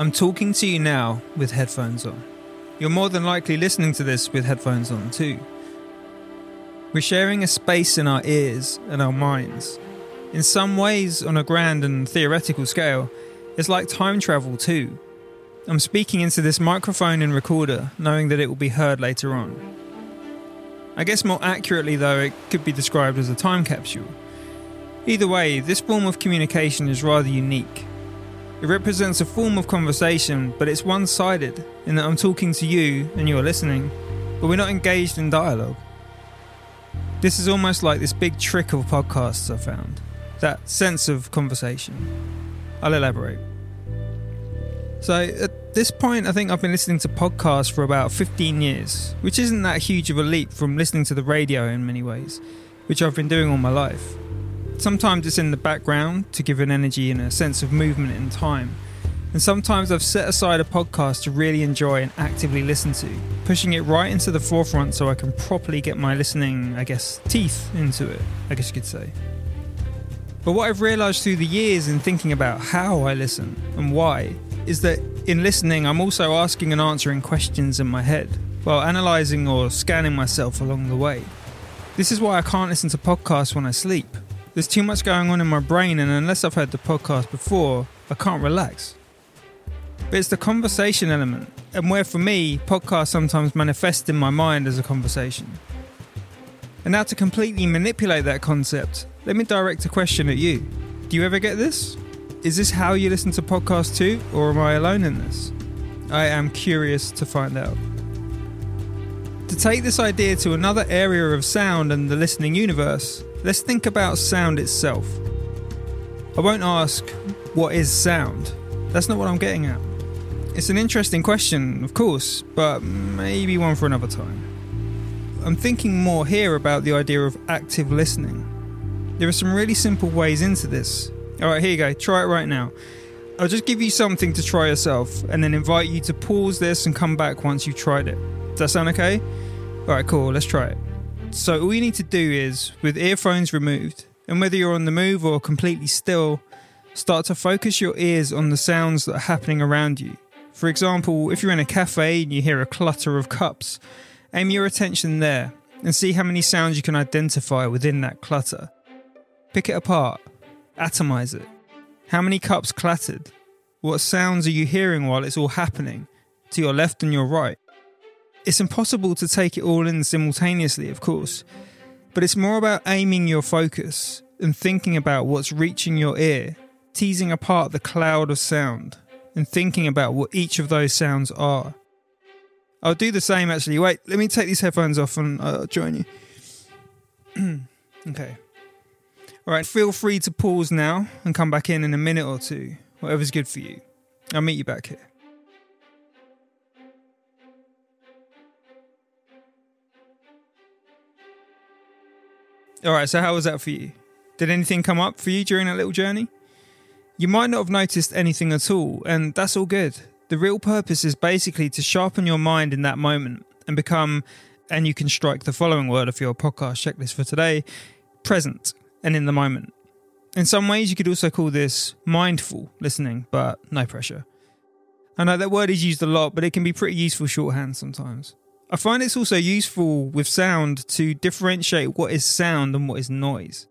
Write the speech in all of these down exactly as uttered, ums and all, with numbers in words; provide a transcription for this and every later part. I'm talking to you now with headphones on. You're more than likely listening to this with headphones on too. We're sharing a space in our ears and our minds. In some ways, on a grand and theoretical scale, it's like time travel too. I'm speaking into this microphone and recorder, knowing that it will be heard later on. I guess more accurately though, it could be described as a time capsule. Either way, this form of communication is rather unique. It represents a form of conversation, but it's one-sided, in that I'm talking to you and you're listening, but we're not engaged in dialogue. This is almost like this big trick of podcasts I found, that sense of conversation. I'll elaborate. So at this point, I think I've been listening to podcasts for about fifteen years, which isn't that huge of a leap from listening to the radio in many ways, which I've been doing all my life. Sometimes it's in the background to give an energy and a sense of movement in time. And sometimes I've set aside a podcast to really enjoy and actively listen to, pushing it right into the forefront so I can properly get my listening, I guess, teeth into it, I guess you could say. But what I've realised through the years in thinking about how I listen and why is that in listening I'm also asking and answering questions in my head while analysing or scanning myself along the way. This is why I can't listen to podcasts when I sleep. There's too much going on in my brain, and unless I've heard the podcast before, I can't relax. But it's the conversation element, and where for me, podcasts sometimes manifest in my mind as a conversation. And now to completely manipulate that concept, let me direct a question at you. Do you ever get this? Is this how you listen to podcasts too, or am I alone in this? I am curious to find out. To take this idea to another area of sound and the listening universe, let's think about sound itself. I won't ask, what is sound? That's not what I'm getting at. It's an interesting question, of course, but maybe one for another time. I'm thinking more here about the idea of active listening. There are some really simple ways into this. Alright, here you go, try it right now. I'll just give you something to try yourself, and then invite you to pause this and come back once you've tried it. Does that sound okay? Alright, cool, let's try it. So all you need to do is, with earphones removed, and whether you're on the move or completely still, start to focus your ears on the sounds that are happening around you. For example, if you're in a cafe and you hear a clutter of cups, aim your attention there and see how many sounds you can identify within that clutter. Pick it apart. Atomize it. How many cups clattered? What sounds are you hearing while it's all happening, to your left and your right? It's impossible to take it all in simultaneously, of course, but it's more about aiming your focus and thinking about what's reaching your ear, teasing apart the cloud of sound, and thinking about what each of those sounds are. I'll do the same actually. Wait, let me take these headphones off and I'll join you. Okay. Alright, feel free to pause now and come back in in a minute or two, whatever's good for you. I'll meet you back here. Alright, so how was that for you? Did anything come up for you during that little journey? You might not have noticed anything at all, and that's all good. The real purpose is basically to sharpen your mind in that moment and become, and you can strike the following word for your podcast checklist for today, present and in the moment. In some ways you could also call this mindful listening, but no pressure. I know that word is used a lot, but it can be pretty useful shorthand sometimes. I find it's also useful with sound to differentiate what is sound and what is noise.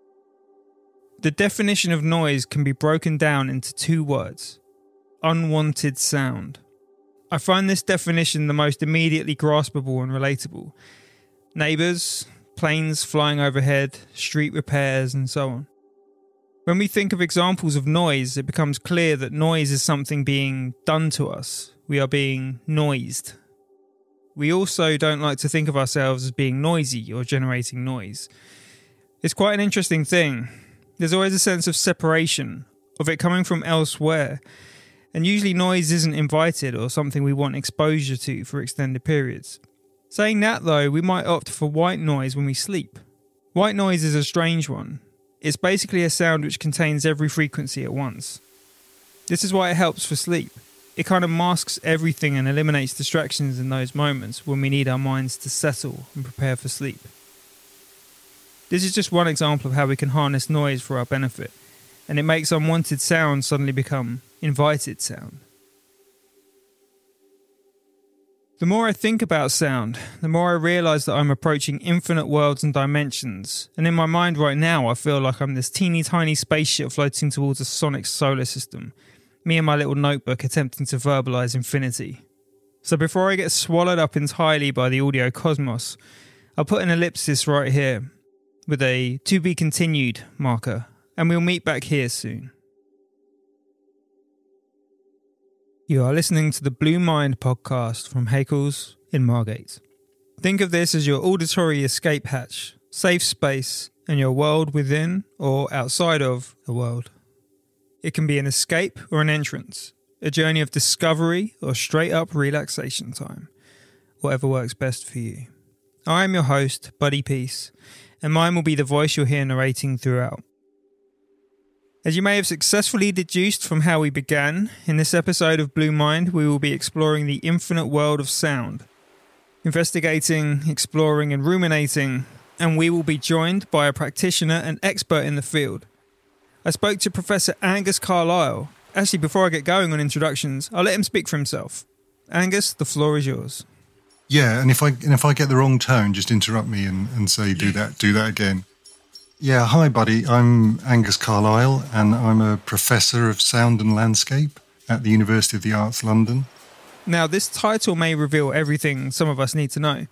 The definition of noise can be broken down into two words: unwanted sound. I find this definition the most immediately graspable and relatable. Neighbours, planes flying overhead, street repairs, and so on. When we think of examples of noise, it becomes clear that noise is something being done to us. We are being noised. We also don't like to think of ourselves as being noisy or generating noise. It's quite an interesting thing. There's always a sense of separation, of it coming from elsewhere, and usually noise isn't invited or something we want exposure to for extended periods. Saying that though, we might opt for white noise when we sleep. White noise is a strange one. It's basically a sound which contains every frequency at once. This is why it helps for sleep. It kind of masks everything and eliminates distractions in those moments when we need our minds to settle and prepare for sleep. This is just one example of how we can harness noise for our benefit, and it makes unwanted sound suddenly become invited sound. The more I think about sound, the more I realise that I'm approaching infinite worlds and dimensions, and in my mind right now I feel like I'm this teeny tiny spaceship floating towards a sonic solar system, me and my little notebook attempting to verbalise infinity. So before I get swallowed up entirely by the audio cosmos, I'll put an ellipsis right here, with a to be continued marker, and we'll meet back here soon. You are listening to the Blue Mind podcast from Haeckels in Margate. Think of this as your auditory escape hatch, safe space, and your world within or outside of the world. It can be an escape or an entrance, a journey of discovery or straight up relaxation time, whatever works best for you. I am your host, Buddy Peace, and mine will be the voice you'll hear narrating throughout. As you may have successfully deduced from how we began, in this episode of Blue Mind we will be exploring the infinite world of sound, investigating, exploring and ruminating, and we will be joined by a practitioner and expert in the field. I spoke to Professor Angus Carlyle. Actually, before I get going on introductions, I'll let him speak for himself. Angus, the floor is yours. Yeah, and if I and if I get the wrong tone, just interrupt me and, and say do that, do that again. Yeah, hi buddy, I'm Angus Carlyle and I'm a Professor of Sound and Landscape at the University of the Arts London. Now this title may reveal everything some of us need to know,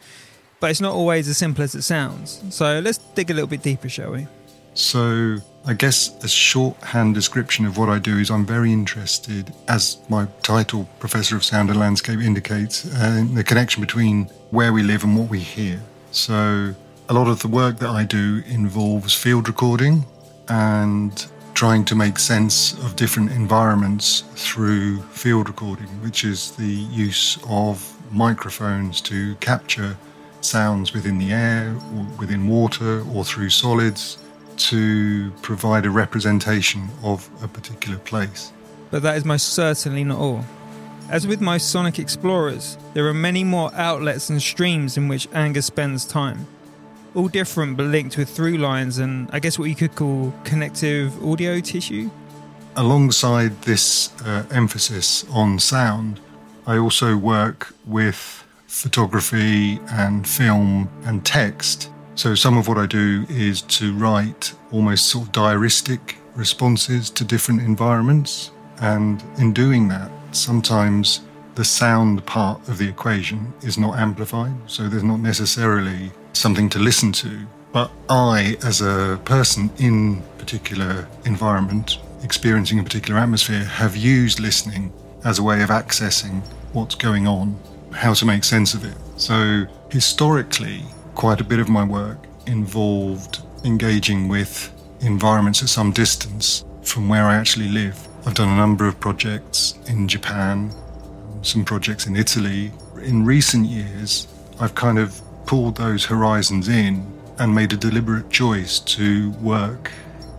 but it's not always as simple as it sounds, so let's dig a little bit deeper, shall we? So I guess a shorthand description of what I do is I'm very interested, as my title, Professor of Sound and Landscape, indicates, uh, in the connection between where we live and what we hear. So a lot of the work that I do involves field recording and trying to make sense of different environments through field recording, which is the use of microphones to capture sounds within the air, or within water, or through solids to provide a representation of a particular place. But that is most certainly not all. As with most sonic explorers, there are many more outlets and streams in which Angus spends time. All different but linked with through lines and I guess what you could call connective audio tissue. Alongside this uh, emphasis on sound, I also work with photography and film and text. So some of what I do is to write almost sort of diaristic responses to different environments. And in doing that, sometimes the sound part of the equation is not amplified. So there's not necessarily something to listen to, but I, as a person in particular environment, experiencing a particular atmosphere, have used listening as a way of accessing what's going on, how to make sense of it. So historically, quite a bit of my work involved engaging with environments at some distance from where I actually live. I've done a number of projects in Japan, some projects in Italy. In recent years, I've kind of pulled those horizons in and made a deliberate choice to work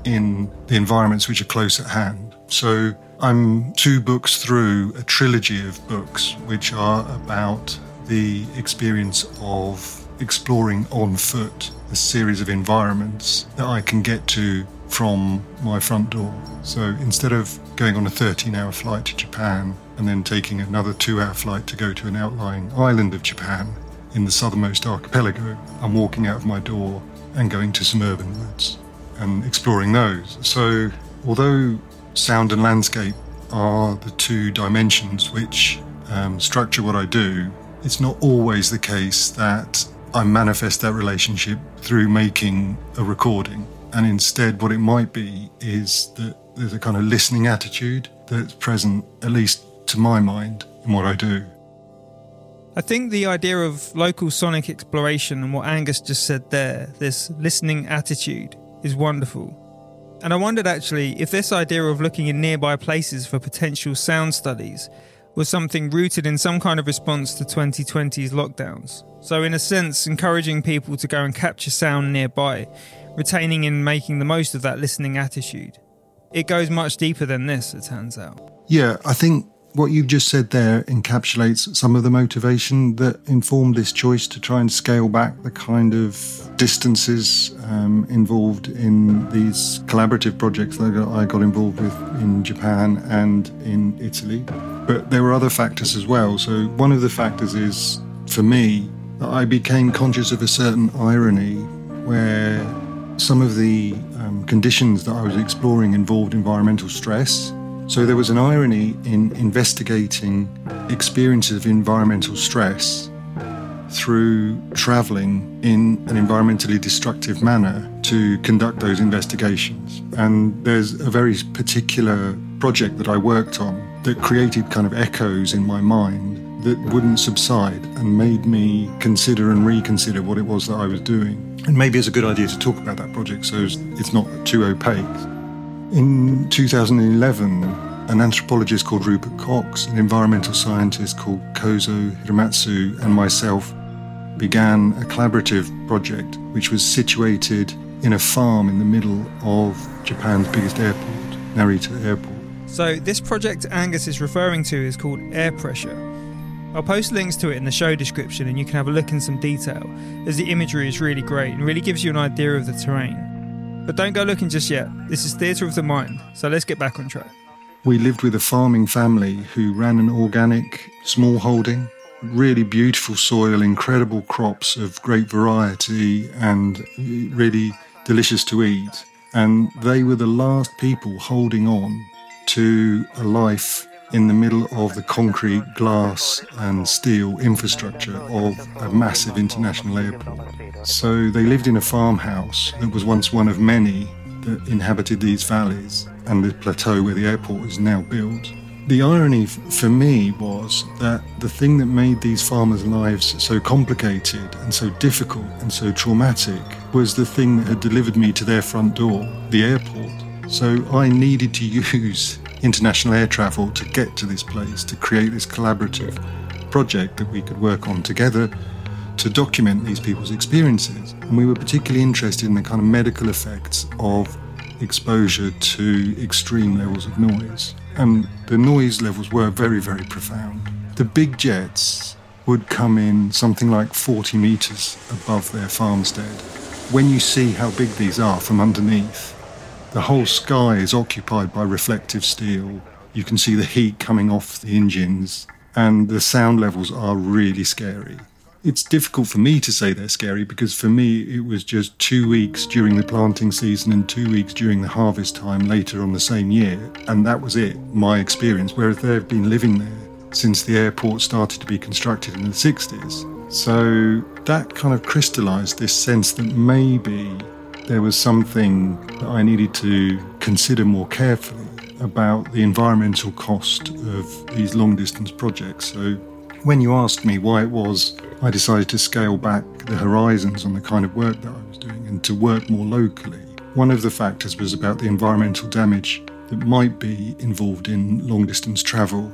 in the environments which are close at hand. So I'm two books through a trilogy of books which are about the experience of exploring on foot a series of environments that I can get to from my front door. So instead of going on a thirteen hour flight to Japan and then taking another two hour flight to go to an outlying island of Japan, in the southernmost archipelago, I'm walking out of my door and going to some urban woods and exploring those. So although sound and landscape are the two dimensions which um, structure what I do, it's not always the case that I manifest that relationship through making a recording. And instead what it might be is that there's a kind of listening attitude that's present, at least to my mind, in what I do. I think the idea of local sonic exploration and what Angus just said there, this listening attitude, is wonderful. And I wondered actually if this idea of looking in nearby places for potential sound studies was something rooted in some kind of response to twenty twenty's lockdowns. So in a sense, encouraging people to go and capture sound nearby, retaining and making the most of that listening attitude. It goes much deeper than this, it turns out. Yeah, I think what you've just said there encapsulates some of the motivation that informed this choice to try and scale back the kind of distances um, involved in these collaborative projects that I got involved with in Japan and in Italy. But there were other factors as well. So one of the factors is, for me, I became conscious of a certain irony where some of the um, conditions that I was exploring involved environmental stress. So there was an irony in investigating experiences of environmental stress through travelling in an environmentally destructive manner to conduct those investigations. And there's a very particular project that I worked on that created kind of echoes in my mind that wouldn't subside and made me consider and reconsider what it was that I was doing. And maybe it's a good idea to talk about that project so it's not too opaque. In two thousand eleven, an anthropologist called Rupert Cox, an environmental scientist called Kozo Hiramatsu, and myself began a collaborative project which was situated in a farm in the middle of Japan's biggest airport, Narita Airport. So this project Angus is referring to is called Air Pressure. I'll post links to it in the show description and you can have a look in some detail, as the imagery is really great and really gives you an idea of the terrain. But don't go looking just yet. This is Theatre of the Mind, so let's get back on track. We lived with a farming family who ran an organic small holding, really beautiful soil, incredible crops of great variety and really delicious to eat. And they were the last people holding on to a life in the middle of the concrete, glass and steel infrastructure of a massive international airport. So they lived in a farmhouse that was once one of many that inhabited these valleys and the plateau where the airport is now built. The irony for me was that the thing that made these farmers' lives so complicated and so difficult and so traumatic was the thing that had delivered me to their front door, the airport. So I needed to use international air travel to get to this place, to create this collaborative project that we could work on together to document these people's experiences. And we were particularly interested in the kind of medical effects of exposure to extreme levels of noise. And the noise levels were very, very profound. The big jets would come in something like forty metres above their farmstead. When you see how big these are from underneath, the whole sky is occupied by reflective steel. You can see the heat coming off the engines, and the sound levels are really scary. It's difficult for me to say they're scary because for me it was just two weeks during the planting season and two weeks during the harvest time later on the same year, and that was it, my experience, whereas they've been living there since the airport started to be constructed in the sixties. So that kind of crystallised this sense that maybe there was something that I needed to consider more carefully about the environmental cost of these long-distance projects. So when you asked me why it was I decided to scale back the horizons on the kind of work that I was doing and to work more locally, one of the factors was about the environmental damage that might be involved in long-distance travel.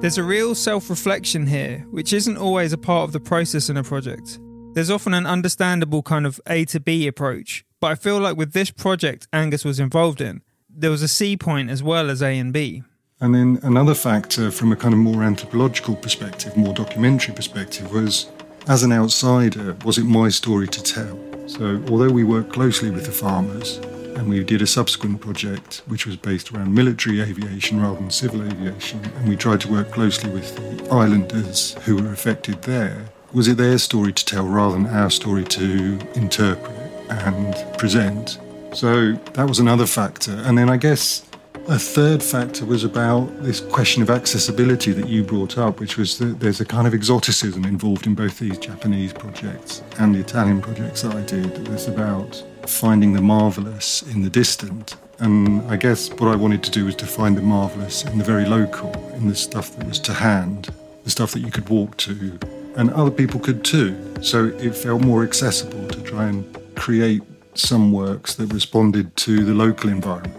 There's a real self-reflection here, which isn't always a part of the process in a project. There's often an understandable kind of A to B approach, but I feel like with this project Angus was involved in, there was a C point as well as A and B. And then another factor from a kind of more anthropological perspective, more documentary perspective, was, as an outsider, was it my story to tell? So although we worked closely with the farmers, and we did a subsequent project which was based around military aviation rather than civil aviation, and we tried to work closely with the islanders who were affected there, was it their story to tell rather than our story to interpret and present? So that was another factor. And then I guess a third factor was about this question of accessibility that you brought up, which was that there's a kind of exoticism involved in both these Japanese projects and the Italian projects that I did. It's about finding the marvellous in the distant. And I guess what I wanted to do was to find the marvellous in the very local, in the stuff that was to hand, the stuff that you could walk to, and other people could too. So it felt more accessible to try and create some works that responded to the local environment.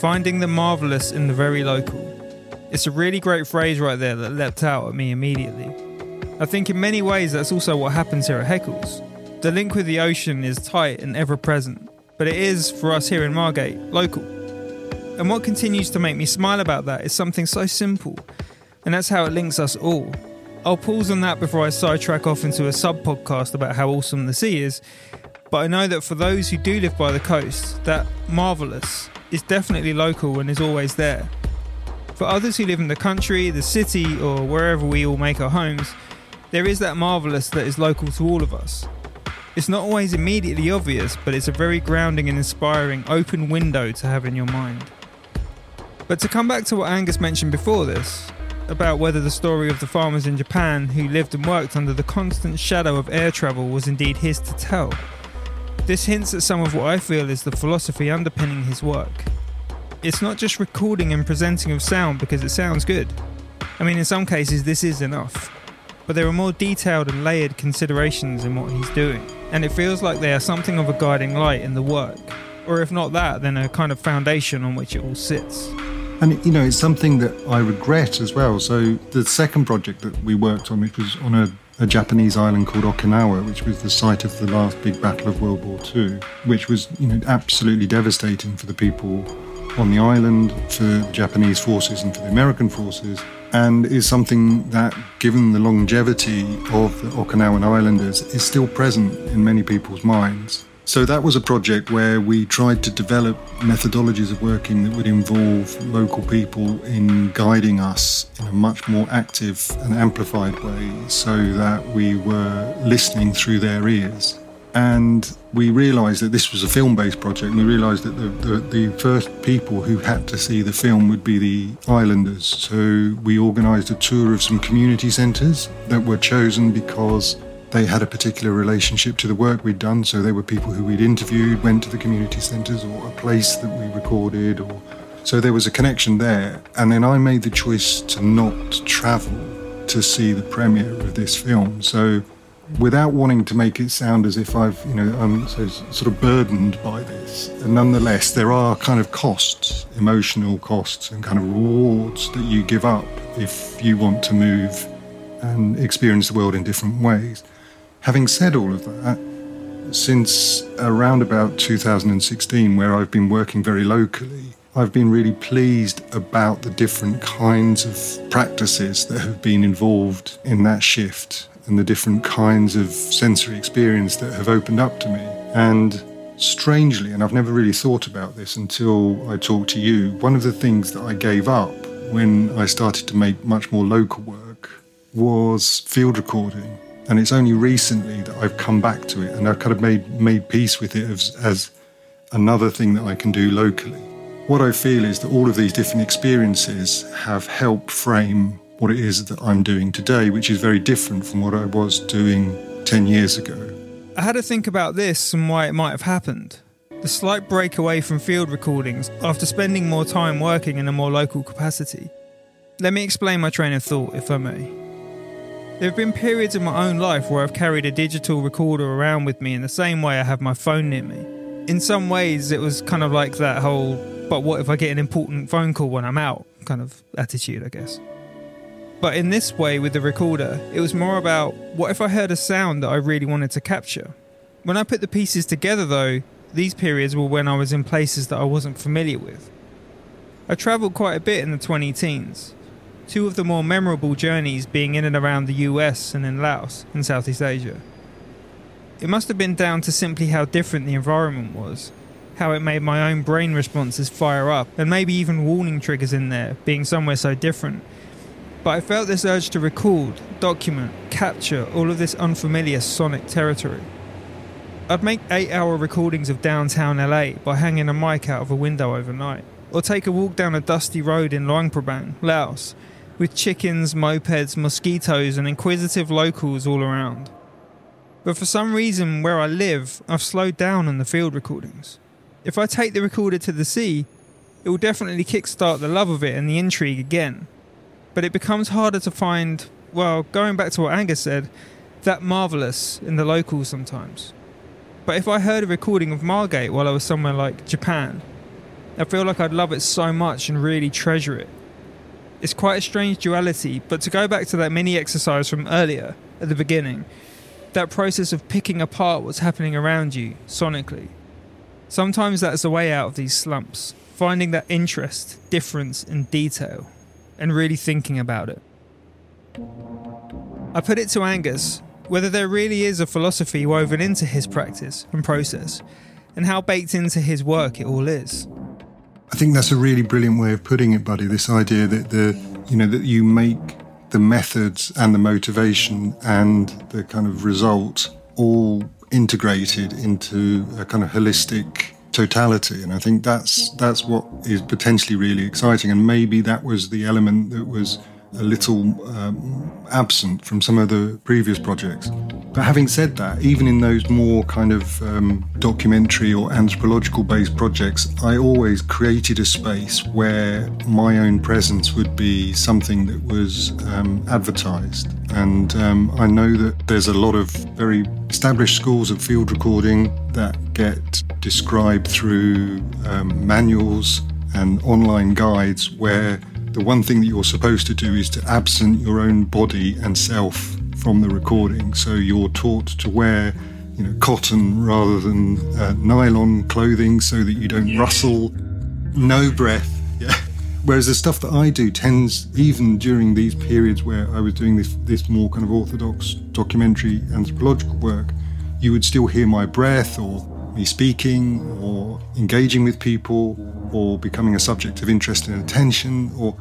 Finding the marvellous in the very local. It's a really great phrase right there that leapt out at me immediately. I think in many ways that's also what happens here at Haeckels. The link with the ocean is tight and ever-present, but it is, for us here in Margate, local. And what continues to make me smile about that is something so simple, and that's how it links us all. I'll pause on that before I sidetrack off into a sub-podcast about how awesome the sea is, but I know that for those who do live by the coast, that marvellous is definitely local and is always there. For others who live in the country, the city, or wherever we all make our homes, there is that marvellous that is local to all of us. It's not always immediately obvious, but it's a very grounding and inspiring open window to have in your mind. But to come back to what Angus mentioned before this, about whether the story of the farmers in Japan who lived and worked under the constant shadow of air travel was indeed his to tell, this hints at some of what I feel is the philosophy underpinning his work. It's not just recording and presenting of sound because it sounds good. I mean, in some cases this is enough, but there are more detailed and layered considerations in what he's doing. And it feels like they are something of a guiding light in the work, or if not that, then a kind of foundation on which it all sits. And, you know, it's something that I regret as well. So the second project that we worked on, which was on a, a Japanese island called Okinawa, which was the site of the last big battle of World War Two, which was, you know, absolutely devastating for the people on the island, for the Japanese forces and for the American forces, and is something that, given the longevity of the Okinawan islanders, is still present in many people's minds. So that was a project where we tried to develop methodologies of working that would involve local people in guiding us in a much more active and amplified way, so that we were listening through their ears. And we realised that this was a film-based project, and we realised that the, the, the first people who had to see the film would be the islanders. So we organised a tour of some community centres that were chosen because they had a particular relationship to the work we'd done. So they were people who we'd interviewed, went to the community centres, or a place that we recorded. Or so there was a connection there. And then I made the choice to not travel to see the premiere of this film. So, without wanting to make it sound as if I've, you know, I'm so sort of burdened by this, and nonetheless, there are kind of costs, emotional costs and kind of rewards that you give up if you want to move and experience the world in different ways. Having said all of that, since around about two thousand sixteen, where I've been working very locally, I've been really pleased about the different kinds of practices that have been involved in that shift, and the different kinds of sensory experience that have opened up to me. And strangely, and I've never really thought about this until I talked to you, one of the things that I gave up when I started to make much more local work was field recording. And it's only recently that I've come back to it, and I've kind of made, made peace with it as, as another thing that I can do locally. What I feel is that all of these different experiences have helped frame what it is that I'm doing today, which is very different from what I was doing ten years ago. I had to think about this and why it might have happened. The slight break away from field recordings after spending more time working in a more local capacity. Let me explain my train of thought, if I may. There have been periods in my own life where I've carried a digital recorder around with me in the same way I have my phone near me. In some ways, it was kind of like that whole, but what if I get an important phone call when I'm out kind of attitude, I guess. But in this way, with the recorder, it was more about, what if I heard a sound that I really wanted to capture? When I put the pieces together, though, these periods were when I was in places that I wasn't familiar with. I travelled quite a bit in the twenty-teens, two of the more memorable journeys being in and around the U S and in Laos and Southeast Asia. It must have been down to simply how different the environment was, how it made my own brain responses fire up, and maybe even warning triggers in there, being somewhere so different. But I felt this urge to record, document, capture all of this unfamiliar sonic territory. I'd make eight-hour recordings of downtown L A by hanging a mic out of a window overnight, or take a walk down a dusty road in Luang Prabang, Laos, with chickens, mopeds, mosquitoes and inquisitive locals all around. But for some reason, where I live, I've slowed down on the field recordings. If I take the recorder to the sea, it will definitely kickstart the love of it and the intrigue again. But it becomes harder to find, well, going back to what Angus said, that marvellous in the locals sometimes. But if I heard a recording of Margate while I was somewhere like Japan, I feel like I'd love it so much and really treasure it. It's quite a strange duality, but to go back to that mini exercise from earlier, at the beginning, that process of picking apart what's happening around you, sonically. Sometimes that's the way out of these slumps, finding that interest, difference and detail, and really thinking about it. I put it to Angus whether there really is a philosophy woven into his practice and process, and how baked into his work it all is. I think that's a really brilliant way of putting it, buddy, this idea that the you know that you make the methods and the motivation and the kind of result all integrated into a kind of holistic totality. And I think that's that's what is potentially really exciting, and maybe that was the element that was a little um, absent from some of the previous projects. But having said that, even in those more kind of um, documentary or anthropological-based projects, I always created a space where my own presence would be something that was um, advertised. And um, I know that there's a lot of very established schools of field recording that get described through um, manuals and online guides where the one thing that you're supposed to do is to absent your own body and self from the recording. So you're taught to wear, you know, cotton rather than uh, nylon clothing so that you don't yeah. rustle. No breath. Yeah. Whereas the stuff that I do tends, even during these periods where I was doing this, this more kind of orthodox documentary anthropological work, you would still hear my breath or me speaking or engaging with people, or becoming a subject of interest and attention, or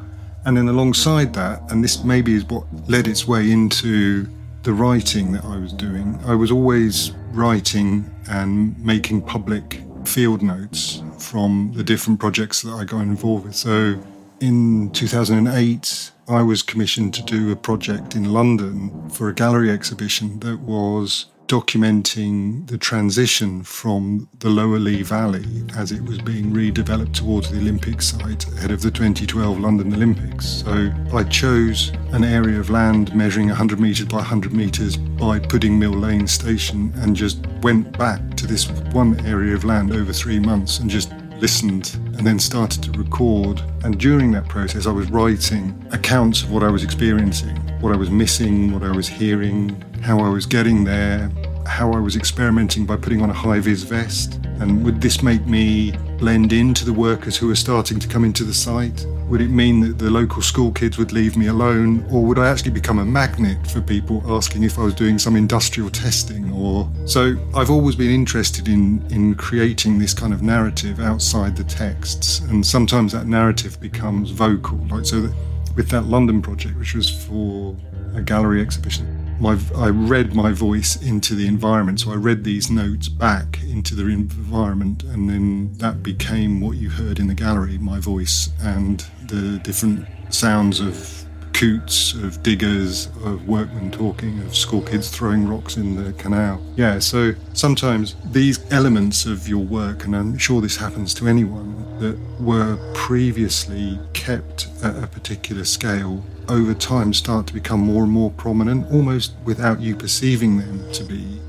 and then alongside that, and this maybe is what led its way into the writing that I was doing, I was always writing and making public field notes from the different projects that I got involved with. So in two thousand eight, I was commissioned to do a project in London for a gallery exhibition that was documenting the transition from the Lower Lee Valley as it was being redeveloped towards the Olympic site ahead of the twenty twelve London Olympics. So I chose an area of land measuring one hundred metres by one hundred metres by Pudding Mill Lane Station and just went back to this one area of land over three months and just listened and then started to record. And during that process, I was writing accounts of what I was experiencing, what I was missing, what I was hearing, how I was getting there, how I was experimenting by putting on a high-vis vest, and would this make me blend into the workers who were starting to come into the site? Would it mean that the local school kids would leave me alone, or would I actually become a magnet for people asking if I was doing some industrial testing? Or so I've always been interested in, in creating this kind of narrative outside the texts, and sometimes that narrative becomes vocal. Like so that with that London project, which was for a gallery exhibition, My, I read my voice into the environment, so I read these notes back into the environment, and then that became what you heard in the gallery, my voice and the different sounds of coots, of diggers, of workmen talking, of school kids throwing rocks in the canal. Yeah, so sometimes these elements of your work, and I'm sure this happens to anyone, that were previously kept at a particular scale, over time start to become more and more prominent, almost without you perceiving them to be.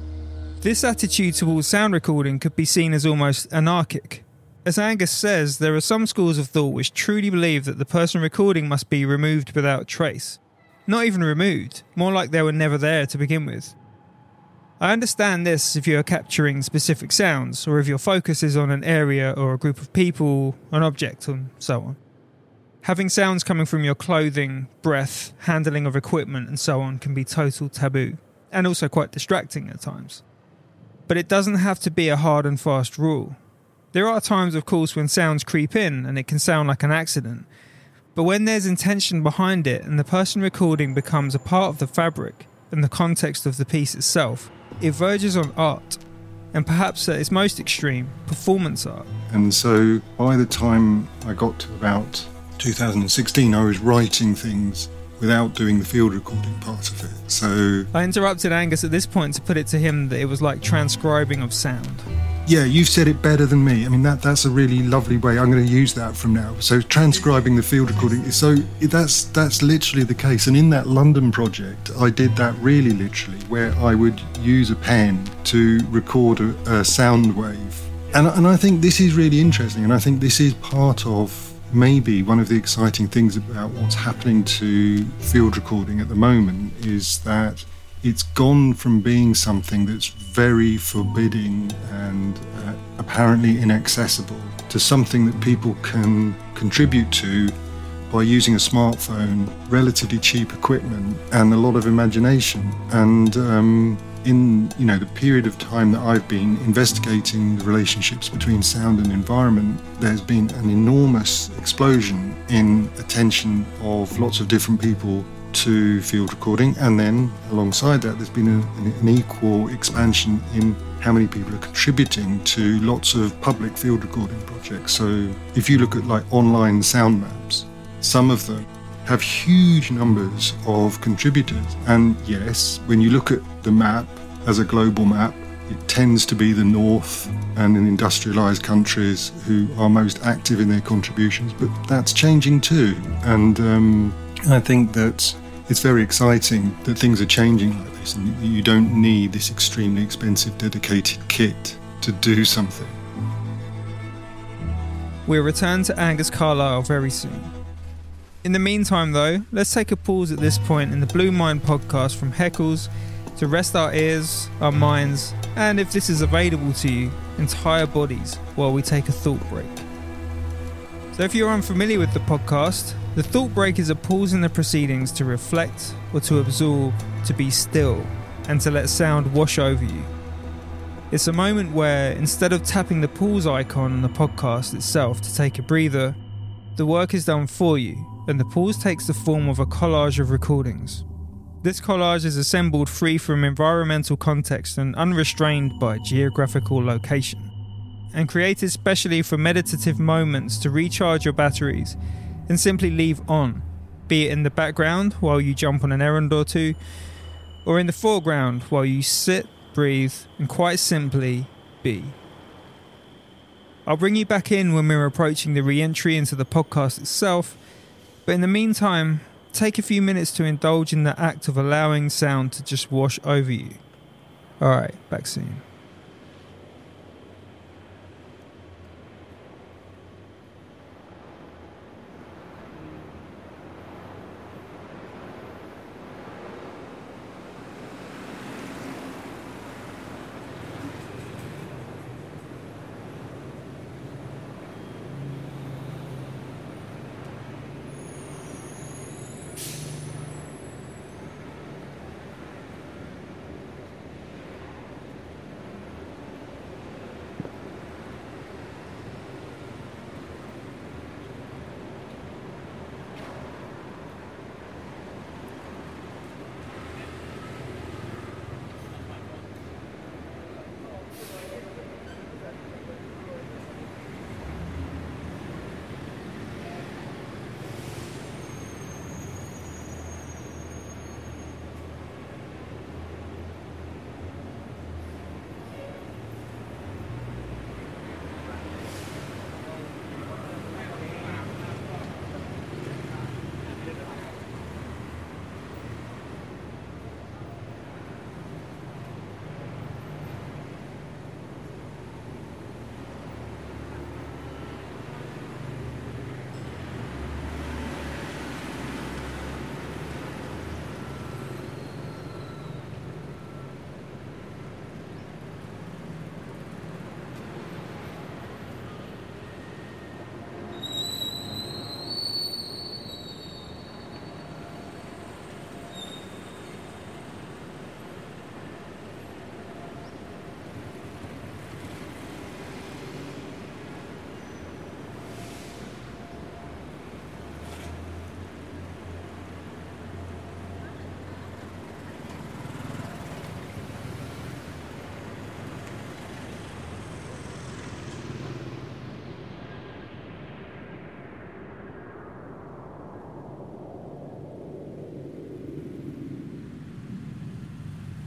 This attitude towards sound recording could be seen as almost anarchic. As Angus says, there are some schools of thought which truly believe that the person recording must be removed without trace. Not even removed, more like they were never there to begin with. I understand this if you are capturing specific sounds, or if your focus is on an area or a group of people, an object, and so on. Having sounds coming from your clothing, breath, handling of equipment and so on can be total taboo, and also quite distracting at times. But it doesn't have to be a hard and fast rule. There are times, of course, when sounds creep in and it can sound like an accident, but when there's intention behind it and the person recording becomes a part of the fabric and the context of the piece itself, it verges on art. And perhaps at its most extreme, performance art. And so by the time I got to about two thousand sixteen, I was writing things without doing the field recording part of it. So I interrupted Angus at this point to put it to him that it was like transcribing of sound. Yeah, you've said it better than me. I mean, that that's a really lovely way. I'm going to use that from now. So transcribing the field recording. So that's that's literally the case. And in that London project, I did that really literally, where I would use a pen to record a, a sound wave. And, and I think this is really interesting. And I think this is part of maybe one of the exciting things about what's happening to field recording at the moment is that it's gone from being something that's very forbidding and uh, apparently inaccessible to something that people can contribute to by using a smartphone, relatively cheap equipment, and a lot of imagination. And um, in you know the period of time that I've been investigating the relationships between sound and environment, there's been an enormous explosion in attention of lots of different people to field recording, and then alongside that there's been a, an equal expansion in how many people are contributing to lots of public field recording projects. So if you look at like online sound maps, some of them have huge numbers of contributors. And yes, when you look at the map as a global map, it tends to be the north and in industrialised countries who are most active in their contributions, but that's changing too. And um, I think that it's very exciting that things are changing like this, and you don't need this extremely expensive dedicated kit to do something. We'll return to Angus Carlyle very soon. In the meantime though, let's take a pause at this point in the Blue Mind podcast from Haeckels to rest our ears, our minds, and if this is available to you, entire bodies while we take a thought break. So if you're unfamiliar with the podcast, the thought break is a pause in the proceedings to reflect or to absorb, to be still, and to let sound wash over you. It's a moment where, instead of tapping the pause icon on the podcast itself to take a breather, the work is done for you, and the pause takes the form of a collage of recordings. This collage is assembled free from environmental context and unrestrained by geographical location, and created specially for meditative moments to recharge your batteries and simply leave on, be it in the background while you jump on an errand or two, or in the foreground while you sit, breathe, and quite simply be. I'll bring you back in when we're approaching the re-entry into the podcast itself, but in the meantime, take a few minutes to indulge in the act of allowing sound to just wash over you. Alright, back soon.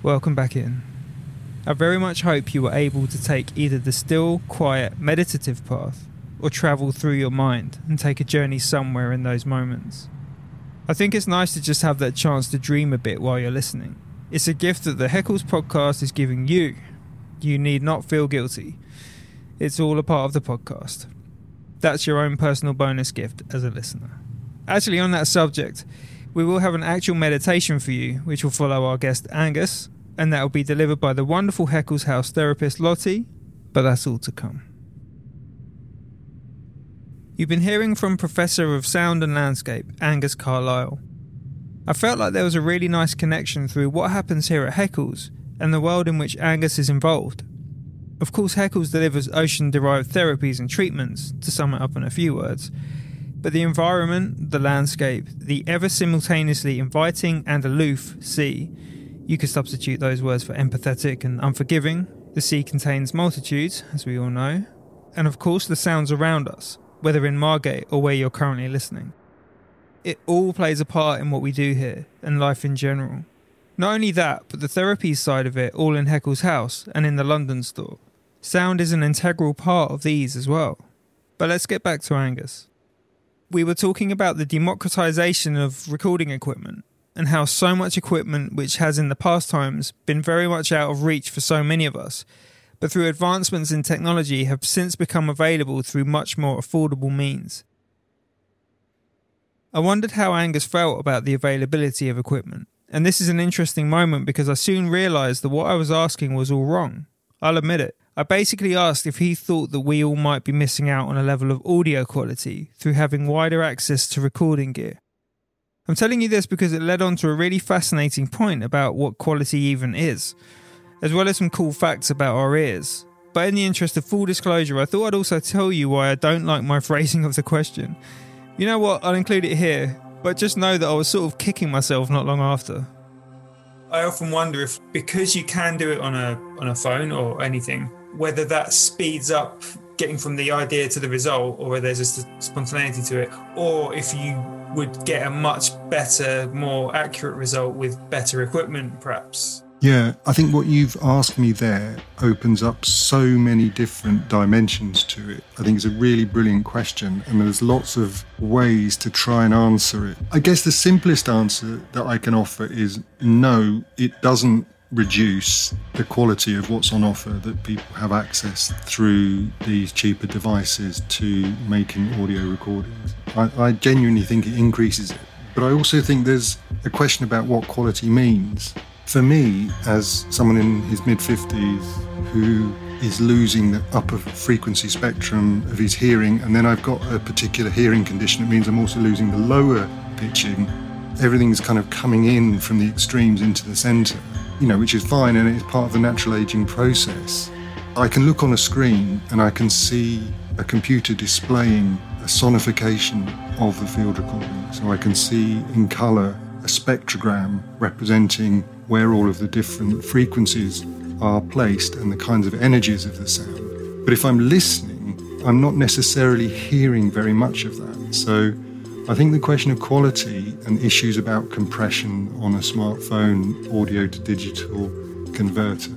Welcome back in. I very much hope you were able to take either the still, quiet, meditative path or travel through your mind and take a journey somewhere in those moments. I think it's nice to just have that chance to dream a bit while you're listening. It's a gift that the Haeckels podcast is giving you. You need not feel guilty. It's all a part of the podcast. That's your own personal bonus gift as a listener. Actually, on that subject, We will have an actual meditation for you, which will follow our guest Angus, and that will be delivered by the wonderful Haeckels House therapist Lottie, but that's all to come. You've been hearing from Professor of Sound and Landscape, Angus Carlyle. I felt like there was a really nice connection through what happens here at Haeckels and the world in which Angus is involved. Of course, Haeckels delivers ocean-derived therapies and treatments, to sum it up in a few words, but the environment, the landscape, the ever-simultaneously inviting and aloof sea, you could substitute those words for empathetic and unforgiving, the sea contains multitudes, as we all know, and of course the sounds around us, whether in Margate or where you're currently listening. It all plays a part in what we do here, and life in general. Not only that, but the therapy side of it all in Haeckels House and in the London store. Sound is an integral part of these as well. But let's get back to Angus. We were talking about the democratisation of recording equipment and how so much equipment which has in the past times been very much out of reach for so many of us, but through advancements in technology have since become available through much more affordable means. I wondered how Angus felt about the availability of equipment, and this is an interesting moment because I soon realised that what I was asking was all wrong. I'll admit it. I basically asked if he thought that we all might be missing out on a level of audio quality through having wider access to recording gear. I'm telling you this because it led on to a really fascinating point about what quality even is, as well as some cool facts about our ears. But in the interest of full disclosure, I thought I'd also tell you why I don't like my phrasing of the question. You know what, I'll include it here, but just know that I was sort of kicking myself not long after. I often wonder if, because you can do it on a on a phone or anything, whether that speeds up getting from the idea to the result, or whether there's just a spontaneity to it, or if you would get a much better, more accurate result with better equipment, perhaps. Yeah, I think what you've asked me there opens up so many different dimensions to it. I think it's a really brilliant question, and there's lots of ways to try and answer it. I guess the simplest answer that I can offer is no, it doesn't reduce the quality of what's on offer that people have access through these cheaper devices to making audio recordings. I, I genuinely think it increases it. But I also think there's a question about what quality means. For me, as someone in his mid-fifties who is losing the upper frequency spectrum of his hearing, and then I've got a particular hearing condition, it means I'm also losing the lower pitching. Everything's kind of coming in from the extremes into the centre, you know, which is fine, and it's part of the natural ageing process. I can look on a screen and I can see a computer displaying a sonification of the field recording. So I can see in colour a spectrogram representing where all of the different frequencies are placed and the kinds of energies of the sound. But if I'm listening, I'm not necessarily hearing very much of that. So I think the question of quality and issues about compression on a smartphone, audio to digital converter,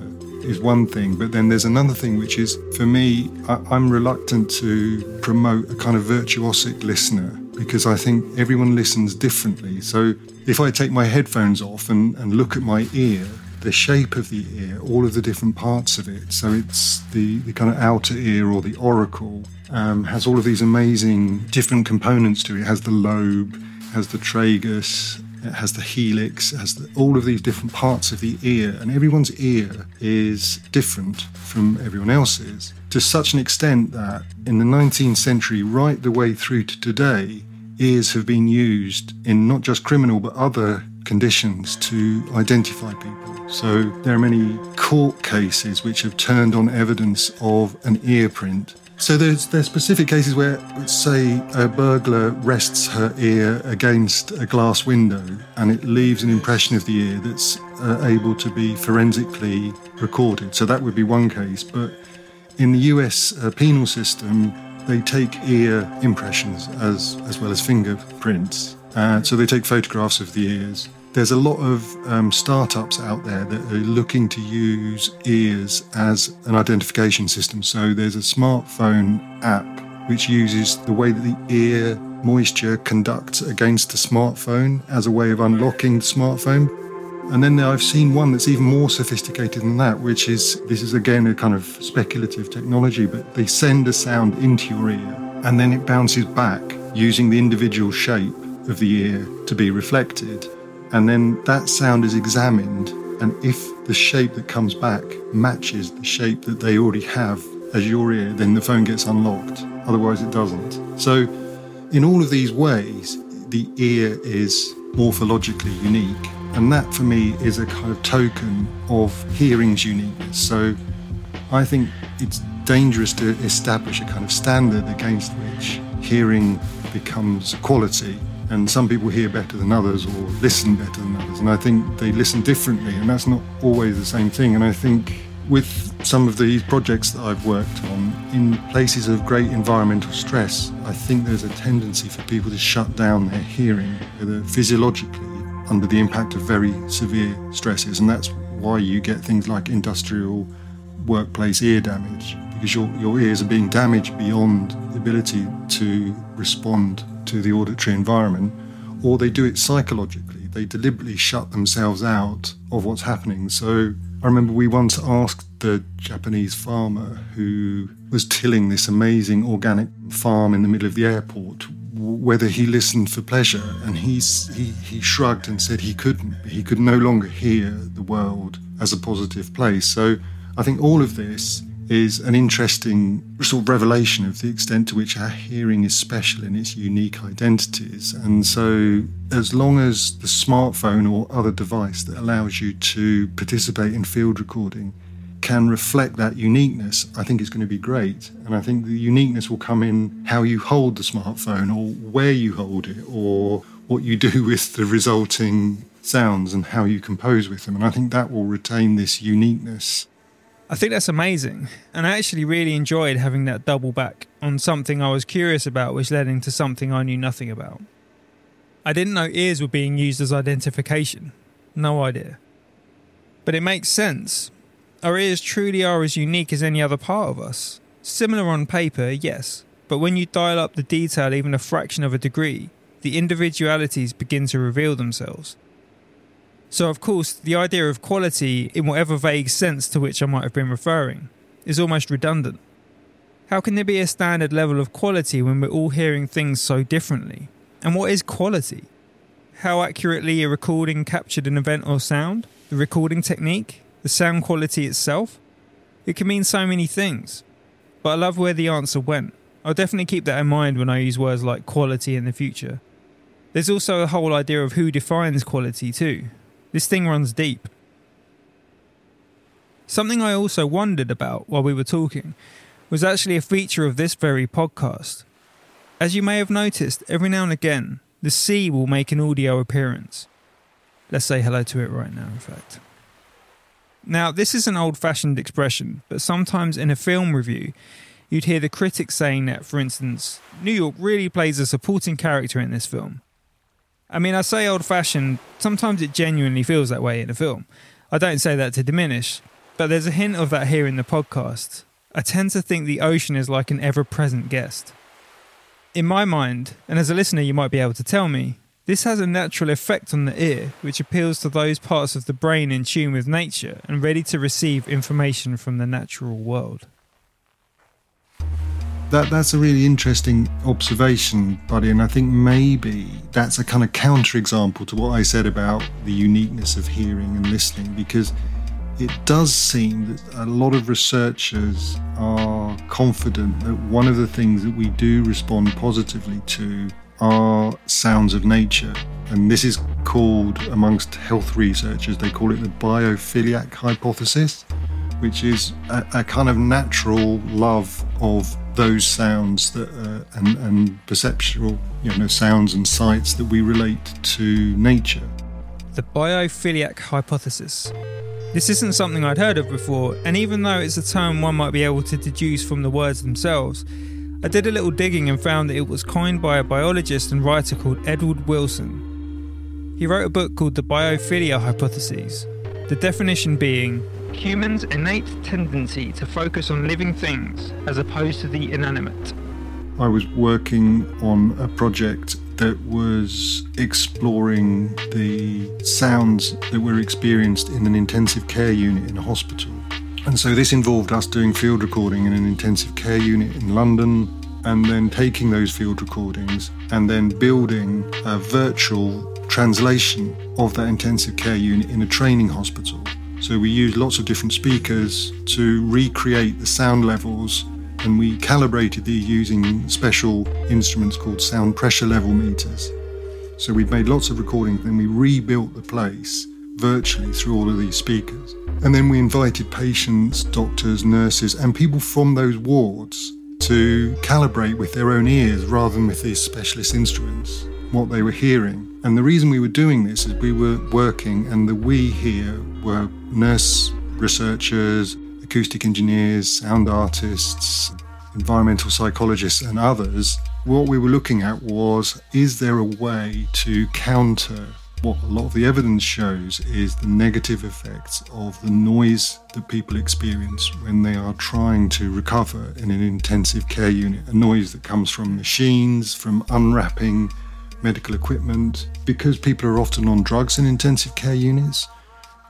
is one thing. But then there's another thing, which is, for me, I- I'm reluctant to promote a kind of virtuosic listener, because I think everyone listens differently. So if I take my headphones off and, and look at my ear, the shape of the ear, all of the different parts of it, so it's the, the kind of outer ear or the auricle, um, has all of these amazing different components to it. It has the lobe, has the tragus, it has the helix, it has the, all of these different parts of the ear, and everyone's ear is different from everyone else's, to such an extent that in the nineteenth century, right the way through to today, ears have been used in not just criminal but other conditions to identify people. So there are many court cases which have turned on evidence of an ear print. So there's, there's specific cases where, say, a burglar rests her ear against a glass window and it leaves an impression of the ear that's uh, able to be forensically recorded. So that would be one case. But in the U S uh, penal system, they take ear impressions as, as well as fingerprints. Uh, so they take photographs of the ears. There's a lot of um, startups out there that are looking to use ears as an identification system. So there's a smartphone app which uses the way that the ear moisture conducts against the smartphone as a way of unlocking the smartphone. And then I've seen one that's even more sophisticated than that, which is, this is again a kind of speculative technology, but they send a sound into your ear and then it bounces back using the individual shape of the ear to be reflected. And then that sound is examined, and if the shape that comes back matches the shape that they already have as your ear, then the phone gets unlocked. Otherwise it doesn't. So in all of these ways, the ear is morphologically unique. And that, for me, is a kind of token of hearing's uniqueness. So I think it's dangerous to establish a kind of standard against which hearing becomes quality. And some people hear better than others or listen better than others. And I think they listen differently, and that's not always the same thing. And I think with some of these projects that I've worked on, in places of great environmental stress, I think there's a tendency for people to shut down their hearing, whether physiologically, under the impact of very severe stresses. And that's why you get things like industrial workplace ear damage, because your, your ears are being damaged beyond the ability to respond to the auditory environment, or they do it psychologically. They deliberately shut themselves out of what's happening. So I remember we once asked the Japanese farmer who was tilling this amazing organic farm in the middle of the airport whether he listened for pleasure, and he's, he he shrugged and said he couldn't. He could no longer hear the world as a positive place. So I think all of this is an interesting sort of revelation of the extent to which our hearing is special in its unique identities. And so as long as the smartphone or other device that allows you to participate in field recording can reflect that uniqueness, I think it's going to be great. And I think the uniqueness will come in how you hold the smartphone, or where you hold it, or what you do with the resulting sounds and how you compose with them. And I think that will retain this uniqueness. I think that's amazing. And I actually really enjoyed having that double back on something I was curious about, which led into something I knew nothing about. I didn't know ears were being used as identification. No idea. But it makes sense. Our ears truly are as unique as any other part of us. Similar on paper, yes, but when you dial up the detail even a fraction of a degree, the individualities begin to reveal themselves. So of course, the idea of quality, in whatever vague sense to which I might have been referring, is almost redundant. How can there be a standard level of quality when we're all hearing things so differently? And what is quality? How accurately a recording captured an event or sound? The recording technique? The sound quality itself? It can mean so many things. But I love where the answer went. I'll definitely keep that in mind when I use words like quality in the future. There's also a whole idea of who defines quality too. This thing runs deep. Something I also wondered about while we were talking was actually a feature of this very podcast. As you may have noticed, every now and again, the sea will make an audio appearance. Let's say hello to it right now, in fact. Now, this is an old-fashioned expression, but sometimes in a film review, you'd hear the critic saying that, for instance, New York really plays a supporting character in this film. I mean, I say old-fashioned, sometimes it genuinely feels that way in a film. I don't say that to diminish, but there's a hint of that here in the podcast. I tend to think the ocean is like an ever-present guest. In my mind, and as a listener you might be able to tell me, this has a natural effect on the ear, which appeals to those parts of the brain in tune with nature and ready to receive information from the natural world. That, that's a really interesting observation, buddy, and I think maybe that's a kind of counterexample to what I said about the uniqueness of hearing and listening, because it does seem that a lot of researchers are confident that one of the things that we do respond positively to are sounds of nature, and this is called, amongst health researchers, they call it the biophiliac hypothesis, which is a, a kind of natural love of those sounds that uh, and, and perceptual, you know, sounds and sights that we relate to nature. The biophiliac hypothesis. This isn't something I'd heard of before, and even though it's a term one might be able to deduce from the words themselves, I did a little digging and found that it was coined by a biologist and writer called Edward Wilson. He wrote a book called The Biophilia Hypothesis, the definition being humans' innate tendency to focus on living things as opposed to the inanimate. I was working on a project that was exploring the sounds that were experienced in an intensive care unit in a hospital. And so this involved us doing field recording in an intensive care unit in London, and then taking those field recordings and then building a virtual translation of that intensive care unit in a training hospital. So we used lots of different speakers to recreate the sound levels, and we calibrated these using special instruments called sound pressure level meters. So we've made lots of recordings, then we rebuilt the place virtually through all of these speakers. And then we invited patients, doctors, nurses, and people from those wards to calibrate with their own ears rather than with these specialist instruments what they were hearing. And the reason we were doing this is we were working, and the we here were nurse researchers, acoustic engineers, sound artists, environmental psychologists and others. What we were looking at was, is there a way to counter what a lot of the evidence shows is the negative effects of the noise that people experience when they are trying to recover in an intensive care unit, a noise that comes from machines, from unwrapping medical equipment. Because people are often on drugs in intensive care units,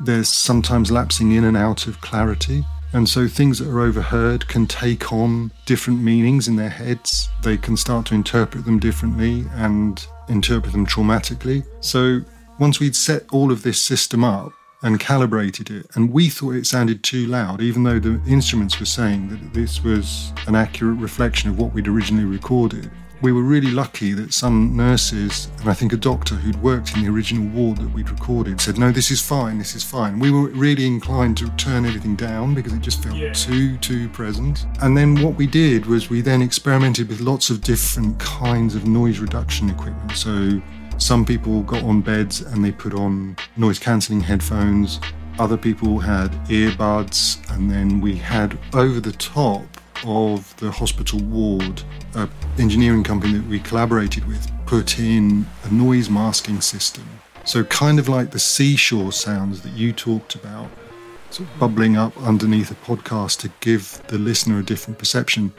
they're sometimes lapsing in and out of clarity. And so things that are overheard can take on different meanings in their heads. They can start to interpret them differently and interpret them traumatically. So once we'd set all of this system up and calibrated it, and we thought it sounded too loud, even though the instruments were saying that this was an accurate reflection of what we'd originally recorded, we were really lucky that some nurses, and I think a doctor who'd worked in the original ward that we'd recorded, said, no, this is fine, this is fine. We were really inclined to turn everything down because it just felt yeah. too, too present. And then what we did was we then experimented with lots of different kinds of noise reduction equipment. So some people got on beds and they put on noise-cancelling headphones. Other people had earbuds. And then we had over the top of the hospital ward, an engineering company that we collaborated with put in a noise masking system. So kind of like the seashore sounds that you talked about, sort of bubbling up underneath a podcast to give the listener a different perception.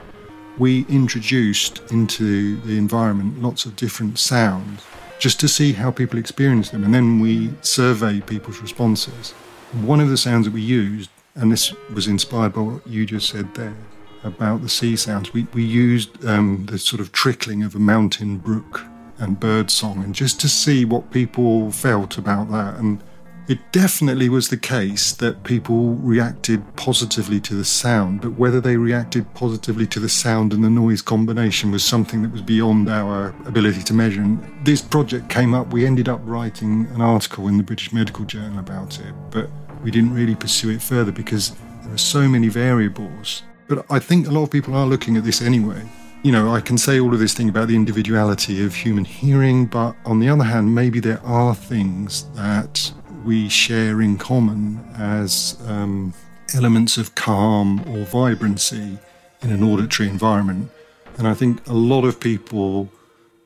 We introduced into the environment lots of different sounds just to see how people experience them, and then we surveyed people's responses. One of the sounds that we used, and this was inspired by what you just said there, about the sea sounds. We we used um, the sort of trickling of a mountain brook and bird song, and just to see what people felt about that. And it definitely was the case that people reacted positively to the sound, but whether they reacted positively to the sound and the noise combination was something that was beyond our ability to measure. And this project came up, we ended up writing an article in the British Medical Journal about it, but we didn't really pursue it further because there are so many variables. But I think a lot of people are looking at this anyway. You know, I can say all of this thing about the individuality of human hearing, but on the other hand, maybe there are things that we share in common as um, elements of calm or vibrancy in an auditory environment. And I think a lot of people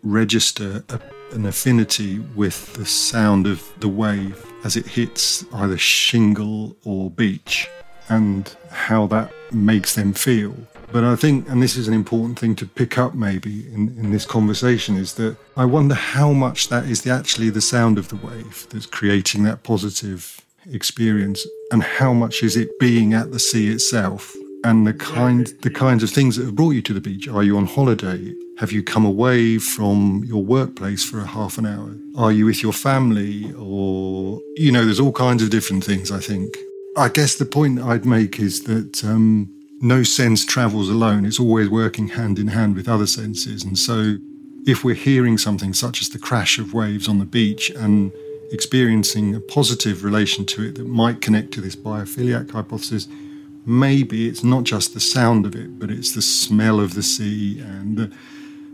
register a, an affinity with the sound of the wave as it hits either shingle or beach, and how that makes them feel. But I think, and this is an important thing to pick up maybe in, in this conversation, is that I wonder how much that is the, actually the sound of the wave that's creating that positive experience, and how much is it being at the sea itself, and the kind the kinds of things that have brought you to the beach. Are you on holiday? Have you come away from your workplace for a half an hour? Are you with your family? Or, you know, there's all kinds of different things, I think. I guess the point I'd make is that um, no sense travels alone. It's always working hand in hand with other senses. And so if we're hearing something such as the crash of waves on the beach and experiencing a positive relation to it that might connect to this biophiliac hypothesis, maybe it's not just the sound of it, but it's the smell of the sea and the,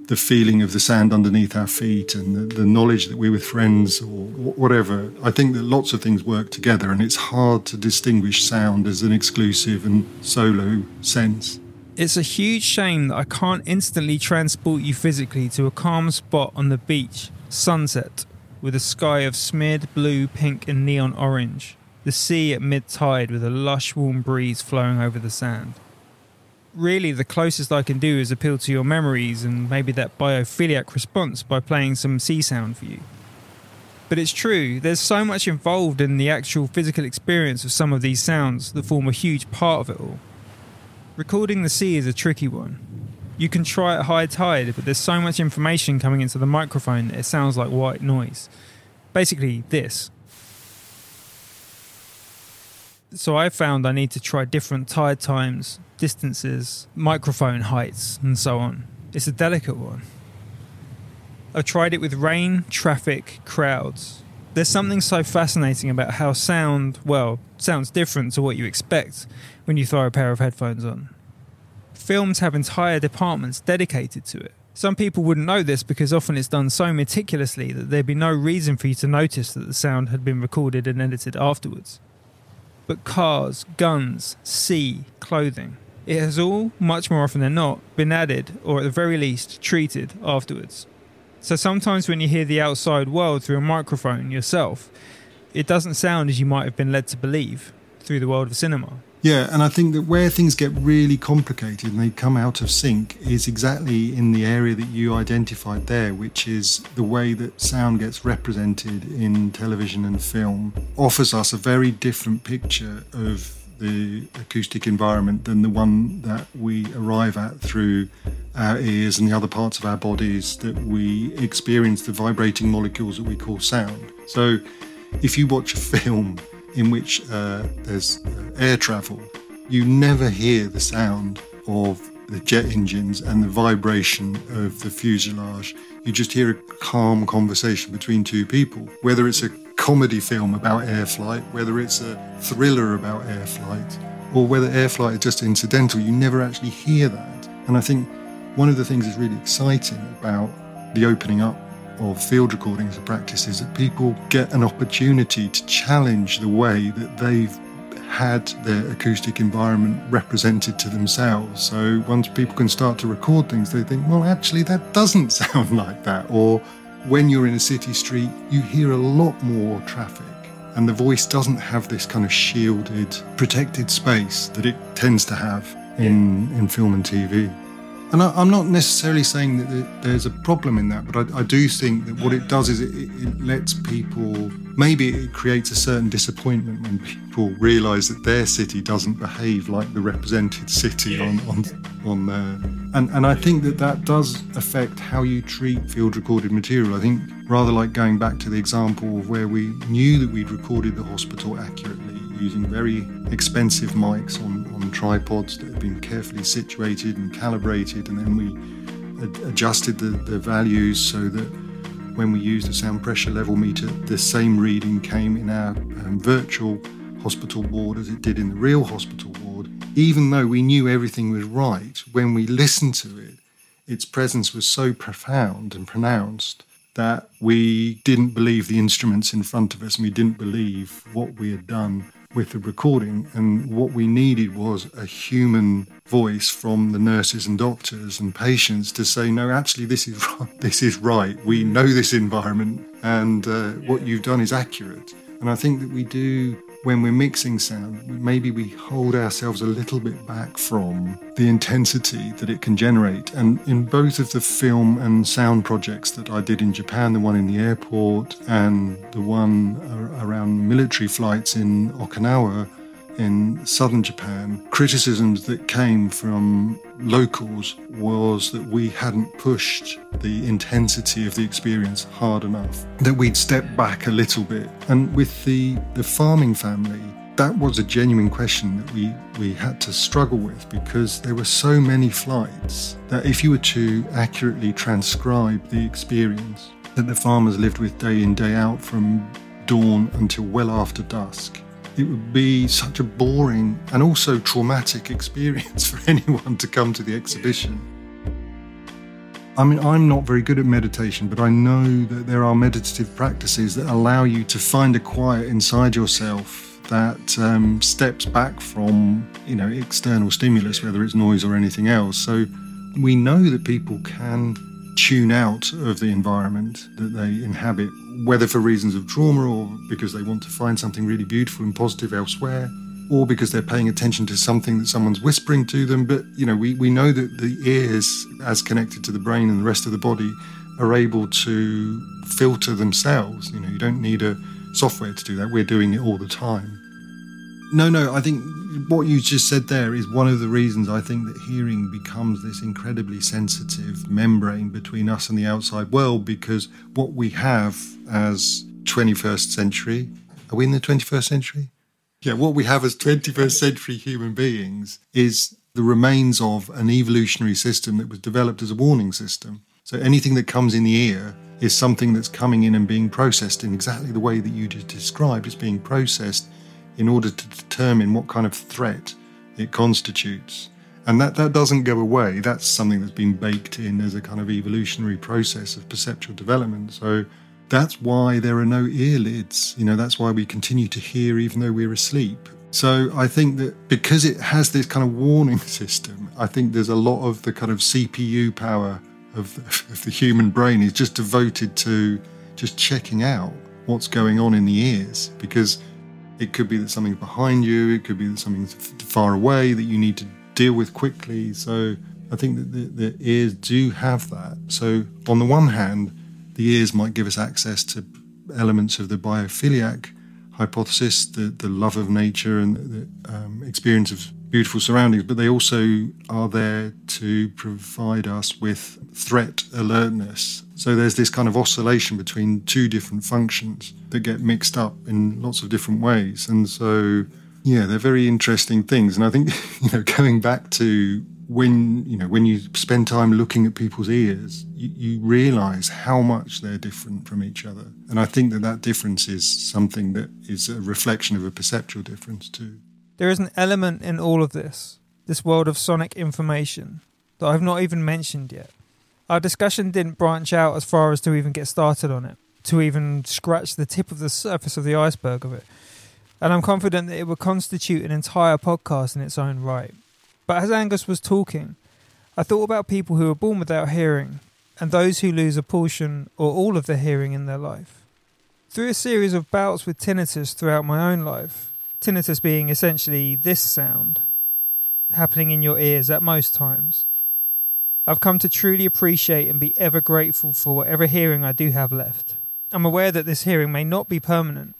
the feeling of the sand underneath our feet, and the, the knowledge that we're with friends or whatever. I think that lots of things work together, and it's hard to distinguish sound as an exclusive and solo sense. It's a huge shame that I can't instantly transport you physically to a calm spot on the beach, sunset, with a sky of smeared blue, pink and neon orange, the sea at mid-tide with a lush warm breeze flowing over the sand. Really, the closest I can do is appeal to your memories and maybe that biophiliac response by playing some sea sound for you. But it's true, there's so much involved in the actual physical experience of some of these sounds that form a huge part of it all. Recording the sea is a tricky one. You can try at high tide, but there's so much information coming into the microphone that it sounds like white noise. Basically, this. So I found I need to try different tide times, distances, microphone heights, and so on. It's a delicate one. I've tried it with rain, traffic, crowds. There's something so fascinating about how sound, well, sounds different to what you expect when you throw a pair of headphones on. Films have entire departments dedicated to it. Some people wouldn't know this because often it's done so meticulously that there'd be no reason for you to notice that the sound had been recorded and edited afterwards. But cars, guns, sea, clothing, it has all, much more often than not, been added or at the very least treated afterwards. So sometimes when you hear the outside world through a microphone yourself, it doesn't sound as you might have been led to believe through the world of cinema. Yeah, and I think that where things get really complicated and they come out of sync is exactly in the area that you identified there, which is the way that sound gets represented in television and film offers us a very different picture of the acoustic environment than the one that we arrive at through our ears and the other parts of our bodies that we experience the vibrating molecules that we call sound. So if you watch a film in which uh, there's air travel, you never hear the sound of the jet engines and the vibration of the fuselage. You just hear a calm conversation between two people, whether it's a comedy film about air flight, whether it's a thriller about air flight, or whether air flight is just incidental. You never actually hear that. And I think one of the things that's really exciting about the opening up of field recording as a practice is that people get an opportunity to challenge the way that they've had their acoustic environment represented to themselves. So once people can start to record things, they think, well, actually, that doesn't sound like that. Or when you're in a city street, you hear a lot more traffic, and the voice doesn't have this kind of shielded, protected space that it tends to have in, in film and T V. And I, I'm not necessarily saying that there's a problem in that, but I, I do think that what it does is it, it lets people, maybe it creates a certain disappointment when people realise that their city doesn't behave like the represented city on on, on there. And, and I think that that does affect how you treat field-recorded material. I think rather like going back to the example of where we knew that we'd recorded the hospital accurately using very expensive mics on tripods that had been carefully situated and calibrated, and then we ad- adjusted the, the values so that when we used a sound pressure level meter, the same reading came in our um, virtual hospital ward as it did in the real hospital ward. Even though we knew everything was right, when we listened to it, its presence was so profound and pronounced that we didn't believe the instruments in front of us, and we didn't believe what we had done with the recording. And what we needed was a human voice from the nurses and doctors and patients to say, no, actually, this is right. This is right. We know this environment, and uh, what you've done is accurate. And I think that we do, when we're mixing sound, maybe we hold ourselves a little bit back from the intensity that it can generate. And in both of the film and sound projects that I did in Japan, the one in the airport and the one around military flights in Okinawa in southern Japan, criticisms that came from locals was that we hadn't pushed the intensity of the experience hard enough, that we'd stepped back a little bit. And with the, the farming family, that was a genuine question that we, we had to struggle with, because there were so many flights that if you were to accurately transcribe the experience that the farmers lived with day in, day out from dawn until well after dusk, it would be such a boring and also traumatic experience for anyone to come to the exhibition. I mean, I'm not very good at meditation, but I know that there are meditative practices that allow you to find a quiet inside yourself that um, steps back from, you know, external stimulus, whether it's noise or anything else. So we know that people can tune out of the environment that they inhabit, whether for reasons of trauma or because they want to find something really beautiful and positive elsewhere, or because they're paying attention to something that someone's whispering to them. But, you know, we, we know that the ears, as connected to the brain and the rest of the body, are able to filter themselves. You know, you don't need a software to do that. We're doing it all the time. No, no, I think what you just said there is one of the reasons I think that hearing becomes this incredibly sensitive membrane between us and the outside world, because what we have as twenty-first century... Are we in the twenty-first century? Yeah, what we have as twenty-first century human beings is the remains of an evolutionary system that was developed as a warning system. So anything that comes in the ear is something that's coming in and being processed in exactly the way that you just described. It's being processed in order to determine what kind of threat it constitutes. And that, that doesn't go away. That's something that's been baked in as a kind of evolutionary process of perceptual development. So that's why there are no earlids. You know, that's why we continue to hear even though we're asleep. So I think that because it has this kind of warning system, I think there's a lot of the kind of C P U power of, of the human brain is just devoted to just checking out what's going on in the ears, because it could be that something's behind you, it could be that something's far away that you need to deal with quickly. So I think that the, the ears do have that. So on the one hand, the ears might give us access to elements of the biophiliac hypothesis, the, the love of nature and the um, experience of beautiful surroundings, but they also are there to provide us with threat alertness. So there's this kind of oscillation between two different functions that get mixed up in lots of different ways. And so, yeah, they're very interesting things. And I think, you know, going back to when, you know, when you spend time looking at people's ears, you, you realise how much they're different from each other. And I think that that difference is something that is a reflection of a perceptual difference too. There is an element in all of this, this world of sonic information, that I've not even mentioned yet. Our discussion didn't branch out as far as to even get started on it, to even scratch the tip of the surface of the iceberg of it. And I'm confident that it would constitute an entire podcast in its own right. But as Angus was talking, I thought about people who are born without hearing and those who lose a portion or all of their hearing in their life. Through a series of bouts with tinnitus throughout my own life, tinnitus being essentially this sound happening in your ears at most times, I've come to truly appreciate and be ever grateful for whatever hearing I do have left. I'm aware that this hearing may not be permanent,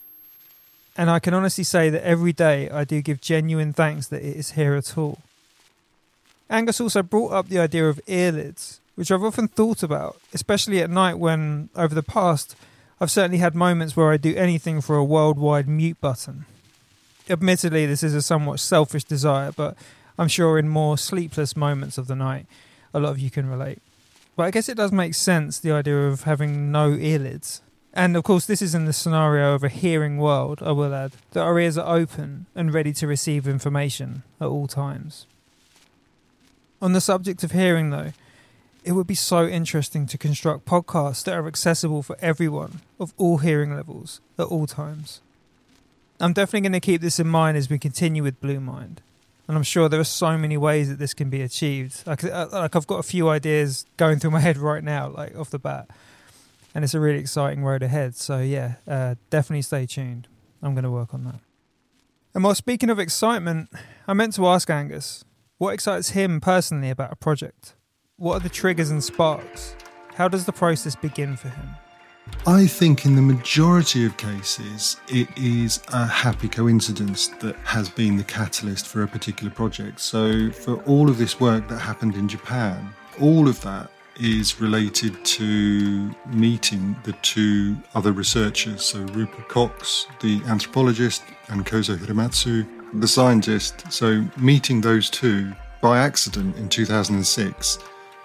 and I can honestly say that every day I do give genuine thanks that it is here at all. Angus also brought up the idea of earlids, which I've often thought about, especially at night when, over the past, I've certainly had moments where I do anything for a worldwide mute button. Admittedly, this is a somewhat selfish desire, but I'm sure in more sleepless moments of the night, a lot of you can relate. But I guess it does make sense, the idea of having no earlids. And of course, this is in the scenario of a hearing world, I will add, that our ears are open and ready to receive information at all times. On the subject of hearing, though, it would be so interesting to construct podcasts that are accessible for everyone of all hearing levels at all times. I'm definitely going to keep this in mind as we continue with Blue Mind, and I'm sure there are so many ways that this can be achieved. Like, like I've got a few ideas going through my head right now, like off the bat, and it's a really exciting road ahead. So yeah, uh, definitely stay tuned. I'm going to work on that. And while speaking of excitement, I meant to ask Angus, what excites him personally about a project? What are the triggers and sparks? How does the process begin for him? I think in the majority of cases, it is a happy coincidence that has been the catalyst for a particular project. So for all of this work that happened in Japan, all of that is related to meeting the two other researchers. So Rupert Cox, the anthropologist, and Kozo Hiramatsu, the scientist. So meeting those two by accident in two thousand six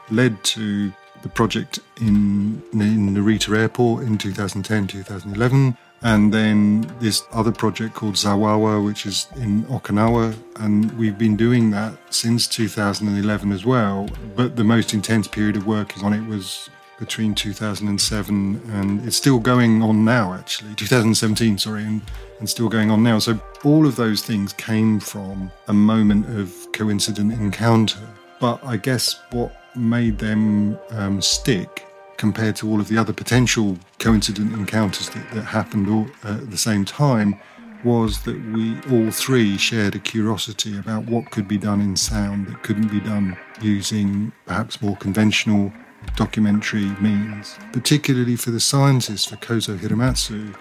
led to the project in, in Narita Airport in two thousand ten, two thousand eleven, and then this other project called Zawawa, which is in Okinawa, and we've been doing that since two thousand eleven as well, but the most intense period of working on it was between two thousand seven and it's still going on now, actually, two thousand seventeen, sorry, and, and still going on now. So all of those things came from a moment of coincident encounter. But I guess what made them um, stick compared to all of the other potential coincident encounters that, that happened all, uh, at the same time was that we all three shared a curiosity about what could be done in sound that couldn't be done using perhaps more conventional documentary means, particularly for the scientist, for Kozo Hiramatsu.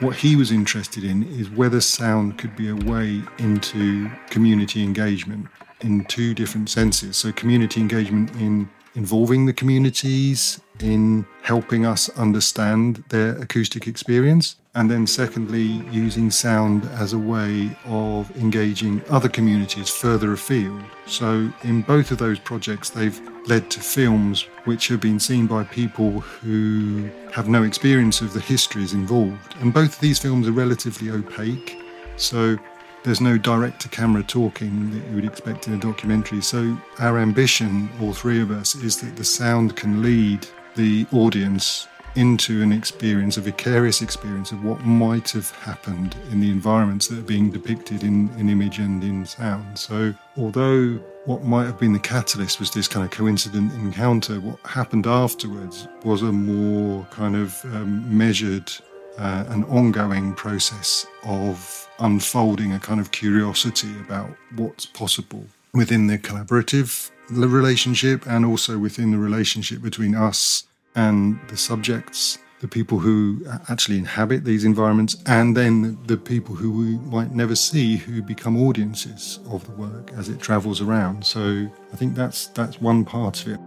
What he was interested in is whether sound could be a way into community engagement in two different senses. So community engagement in involving the communities, in helping us understand their acoustic experience, and then secondly, using sound as a way of engaging other communities further afield. So in both of those projects, they've led to films which have been seen by people who have no experience of the histories involved. And both of these films are relatively opaque, so there's no direct-to-camera talking that you would expect in a documentary. So our ambition, all three of us, is that the sound can lead the audience into an experience, a vicarious experience of what might have happened in the environments that are being depicted in, in image and in sound. So although what might have been the catalyst was this kind of coincident encounter, what happened afterwards was a more kind of um, measured uh, and ongoing process of unfolding a kind of curiosity about what's possible within the collaborative relationship and also within the relationship between us and the subjects, the people who actually inhabit these environments, and then the people who we might never see who become audiences of the work as it travels around. So I think that's that's one part of it.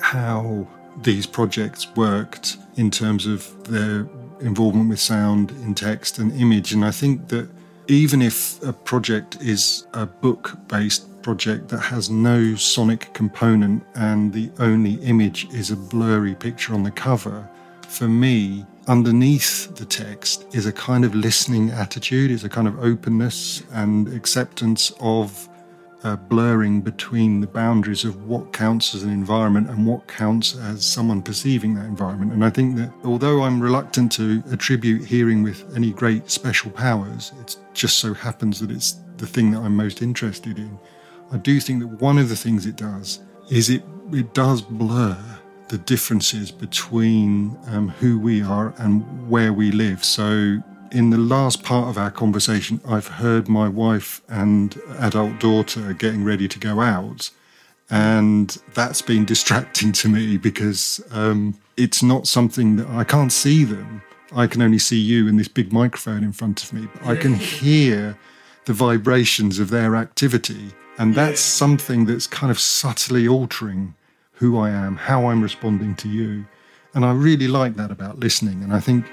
How these projects worked in terms of their involvement with sound in text and image. And I think that even if a project is a book-based project that has no sonic component and the only image is a blurry picture on the cover, for me, underneath the text is a kind of listening attitude, is a kind of openness and acceptance of uh, blurring between the boundaries of what counts as an environment and what counts as someone perceiving that environment. And I think that although I'm reluctant to attribute hearing with any great special powers, it just so happens that it's the thing that I'm most interested in. I do think that one of the things it does is it, it does blur the differences between um, who we are and where we live. So in the last part of our conversation, I've heard my wife and adult daughter getting ready to go out, and that's been distracting to me because um, it's not something that I can't see them. I can only see you and this big microphone in front of me. But I can hear the vibrations of their activity. And that's something that's kind of subtly altering who I am, how I'm responding to you. And I really like that about listening. And I think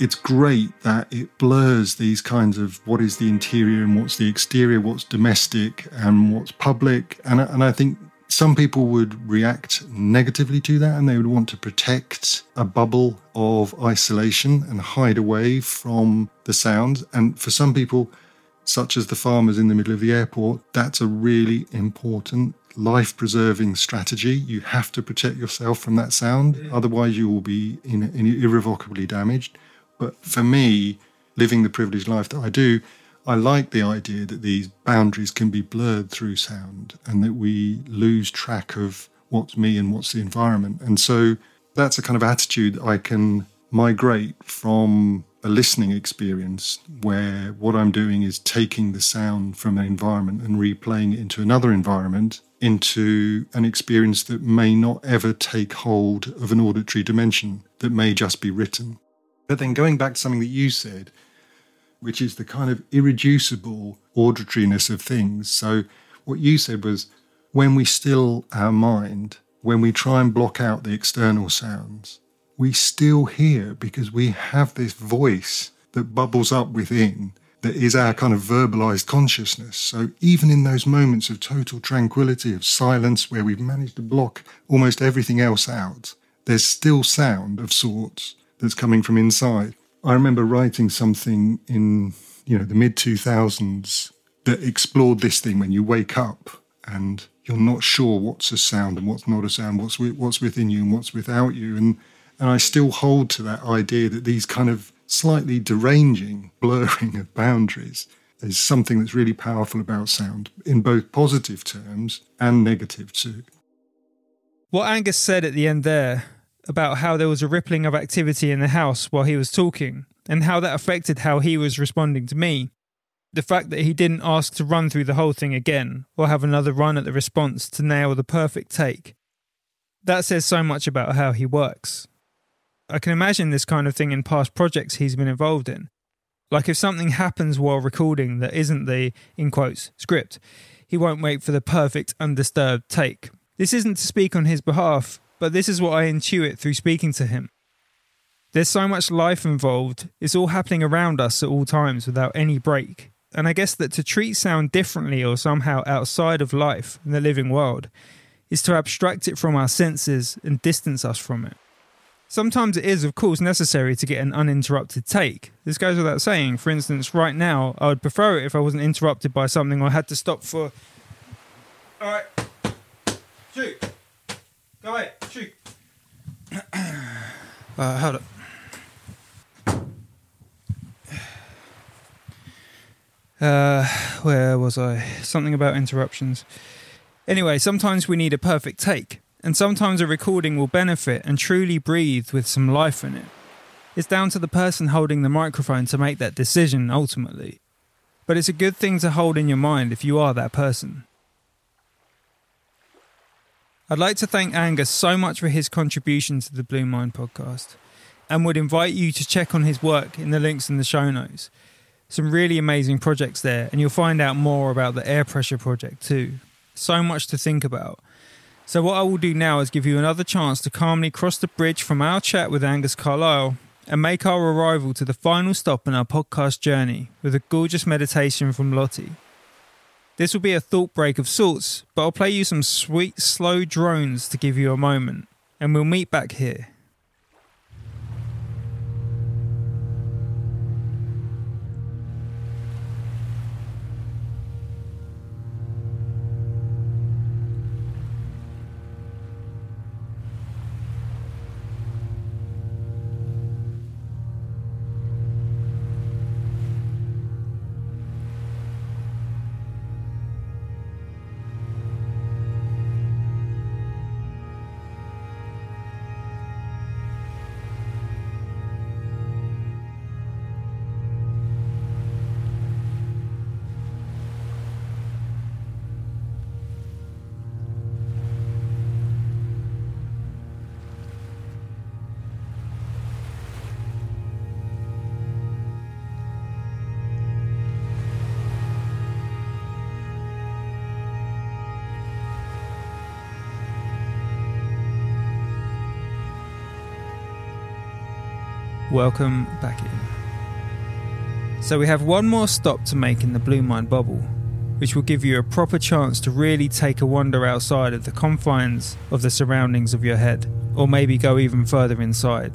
it's great that it blurs these kinds of what is the interior and what's the exterior, what's domestic and what's public. And, and I think some people would react negatively to that, and they would want to protect a bubble of isolation and hide away from the sounds. And for some people, such as the farmers in the middle of the airport, that's a really important life-preserving strategy. You have to protect yourself from that sound, yeah. Otherwise you will be in, in irrevocably damaged. But for me, living the privileged life that I do, I like the idea that these boundaries can be blurred through sound and that we lose track of what's me and what's the environment. And so that's a kind of attitude that I can migrate from a listening experience where what I'm doing is taking the sound from an environment and replaying it into another environment into an experience that may not ever take hold of an auditory dimension, that may just be written. But then going back to something that you said, which is the kind of irreducible auditoriness of things. So what you said was, when we still our mind, when we try and block out the external sounds, we still hear, because we have this voice that bubbles up within that is our kind of verbalized consciousness. So even in those moments of total tranquility, of silence, where we've managed to block almost everything else out, there's still sound of sorts that's coming from inside. I remember writing something in, you know, the mid two thousands that explored this thing when you wake up and you're not sure what's a sound and what's not a sound, what's what's within you and what's without you. And And I still hold to that idea that these kind of slightly deranging blurring of boundaries is something that's really powerful about sound in both positive terms and negative too. What Angus said at the end there about how there was a rippling of activity in the house while he was talking and how that affected how he was responding to me. The fact that he didn't ask to run through the whole thing again or have another run at the response to nail the perfect take. That says so much about how he works. I can imagine this kind of thing in past projects he's been involved in. Like if something happens while recording that isn't the, in quotes, script, he won't wait for the perfect undisturbed take. This isn't to speak on his behalf, but this is what I intuit through speaking to him. There's so much life involved, it's all happening around us at all times without any break. And I guess that to treat sound differently or somehow outside of life and the living world is to abstract it from our senses and distance us from it. Sometimes it is, of course, necessary to get an uninterrupted take. This goes without saying. For instance, right now, I would prefer it if I wasn't interrupted by something or had to stop for... All right. Shoot. Go ahead. Shoot. uh, hold up. Uh, where was I? Something about interruptions. Anyway, sometimes we need a perfect take, and sometimes a recording will benefit and truly breathe with some life in it. It's down to the person holding the microphone to make that decision ultimately. But it's a good thing to hold in your mind if you are that person. I'd like to thank Angus so much for his contribution to the Blue Mind podcast, and would invite you to check on his work in the links in the show notes. Some really amazing projects there, and you'll find out more about the air pressure project too. So much to think about. So what I will do now is give you another chance to calmly cross the bridge from our chat with Angus Carlyle and make our arrival to the final stop in our podcast journey with a gorgeous meditation from Lottie. This will be a thought break of sorts, but I'll play you some sweet, slow drones to give you a moment, and we'll meet back here. Welcome back in. So we have one more stop to make in the Blue Mind bubble, which will give you a proper chance to really take a wander outside of the confines of the surroundings of your head, or maybe go even further inside.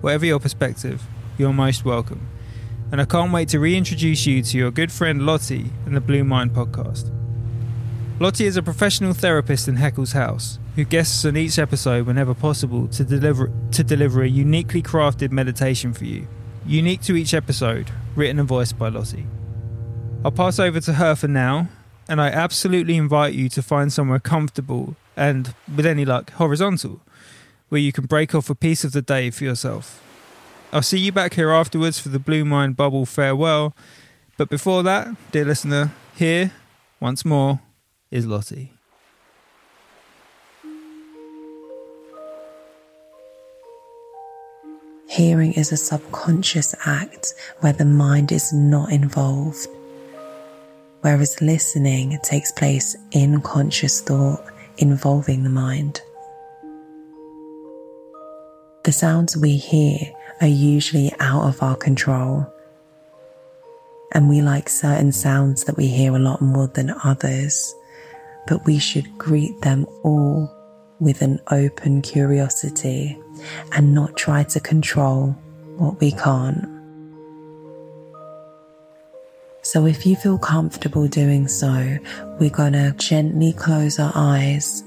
Whatever your perspective, you're most welcome. And I can't wait to reintroduce you to your good friend Lottie and the Blue Mind podcast. Lottie is a professional therapist in Haeckels House, who guests on each episode whenever possible to deliver to deliver a uniquely crafted meditation for you, unique to each episode, written and voiced by Lottie. I'll pass over to her for now, and I absolutely invite you to find somewhere comfortable and, with any luck, horizontal, where you can break off a piece of the day for yourself. I'll see you back here afterwards for the Blue Mind Bubble farewell, but before that, dear listener, here, once more, is Lottie. Hearing is a subconscious act where the mind is not involved, whereas listening takes place in conscious thought involving the mind. The sounds we hear are usually out of our control, and we like certain sounds that we hear a lot more than others. But we should greet them all with an open curiosity and not try to control what we can't. So if you feel comfortable doing so, we're going to gently close our eyes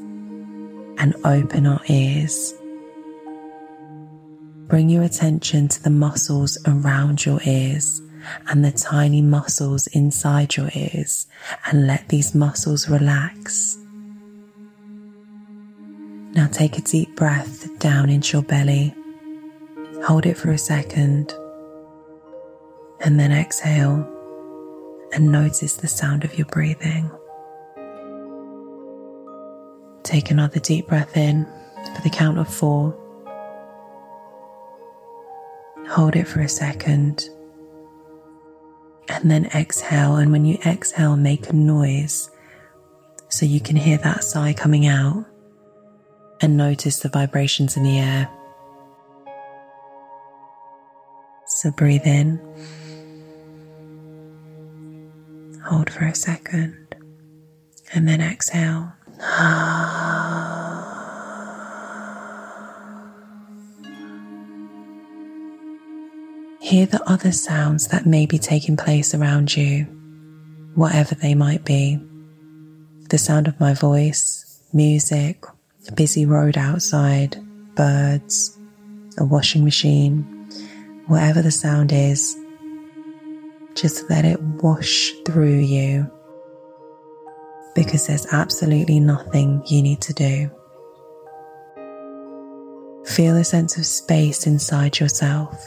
and open our ears. Bring your attention to the muscles around your ears and the tiny muscles inside your ears, and let these muscles relax. Now take a deep breath down into your belly, hold it for a second, and then exhale and notice the sound of your breathing. Take another deep breath in for the count of four, Hold it for a second. And then exhale. And when you exhale, make a noise so you can hear that sigh coming out and notice the vibrations in the air. So breathe in. Hold for a second. And then exhale. Hear the other sounds that may be taking place around you, whatever they might be. The sound of my voice, music, a busy road outside, birds, a washing machine, whatever the sound is, just let it wash through you, because there's absolutely nothing you need to do. Feel a sense of space inside yourself.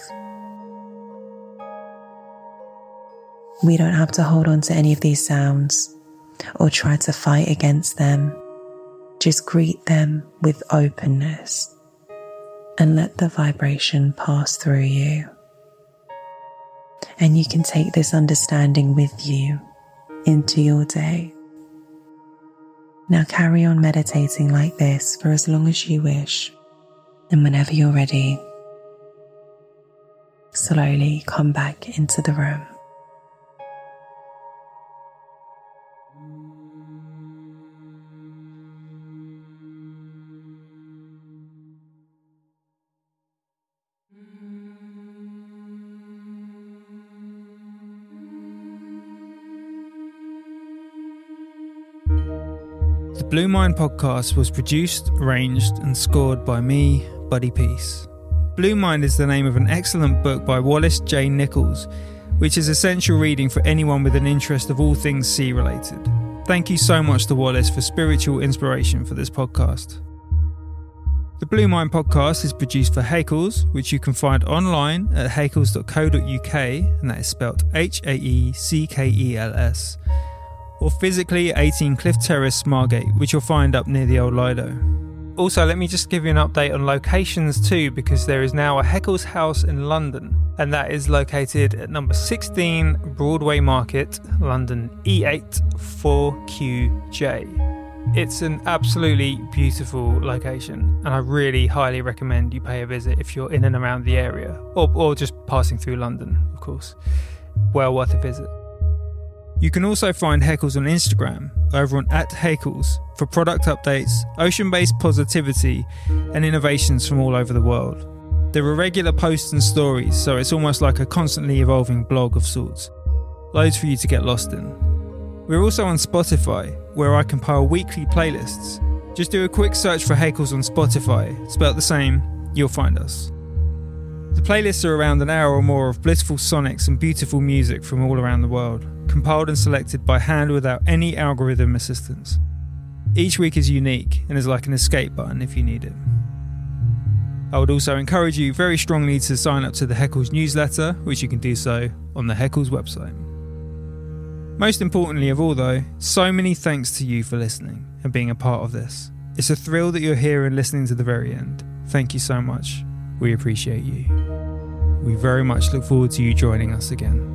We don't have to hold on to any of these sounds or try to fight against them. Just greet them with openness and let the vibration pass through you. And you can take this understanding with you into your day. Now carry on meditating like this for as long as you wish, and whenever you're ready, slowly come back into the room. The Blue Mind podcast was produced, arranged and scored by me, Buddy Peace. Blue Mind is the name of an excellent book by Wallace J Nichols, which is essential reading for anyone with an interest of all things sea related. Thank you so much to Wallace for spiritual inspiration for this podcast. The Blue Mind podcast is produced for Haeckels, which you can find online at haeckels dot co dot u k, and that is spelled H A E C K E L S. Or physically eighteen Cliff Terrace, Margate, which you'll find up near the old Lido. Also, let me just give you an update on locations too, because there is now a Haeckels house in London, and that is located at number sixteen Broadway Market, London E eight four Q J. It's an absolutely beautiful location, and I really highly recommend you pay a visit if you're in and around the area, or, or just passing through London, of course. Well worth a visit. You can also find Haeckels on Instagram, over on at Haeckels, for product updates, ocean-based positivity, and innovations from all over the world. There are regular posts and stories, so it's almost like a constantly evolving blog of sorts. Loads for you to get lost in. We're also on Spotify, where I compile weekly playlists. Just do a quick search for Haeckels on Spotify, spelt the same, you'll find us. The playlists are around an hour or more of blissful sonics and beautiful music from all around the world, compiled and selected by hand without any algorithm assistance. Each week is unique and is like an escape button if you need it. I would also encourage you very strongly to sign up to the Haeckels newsletter, which you can do so on the Haeckels website. Most importantly of all though, so many thanks to you for listening and being a part of this. It's a thrill that you're here and listening to the very end. Thank you so much. We appreciate you. We very much look forward to you joining us again.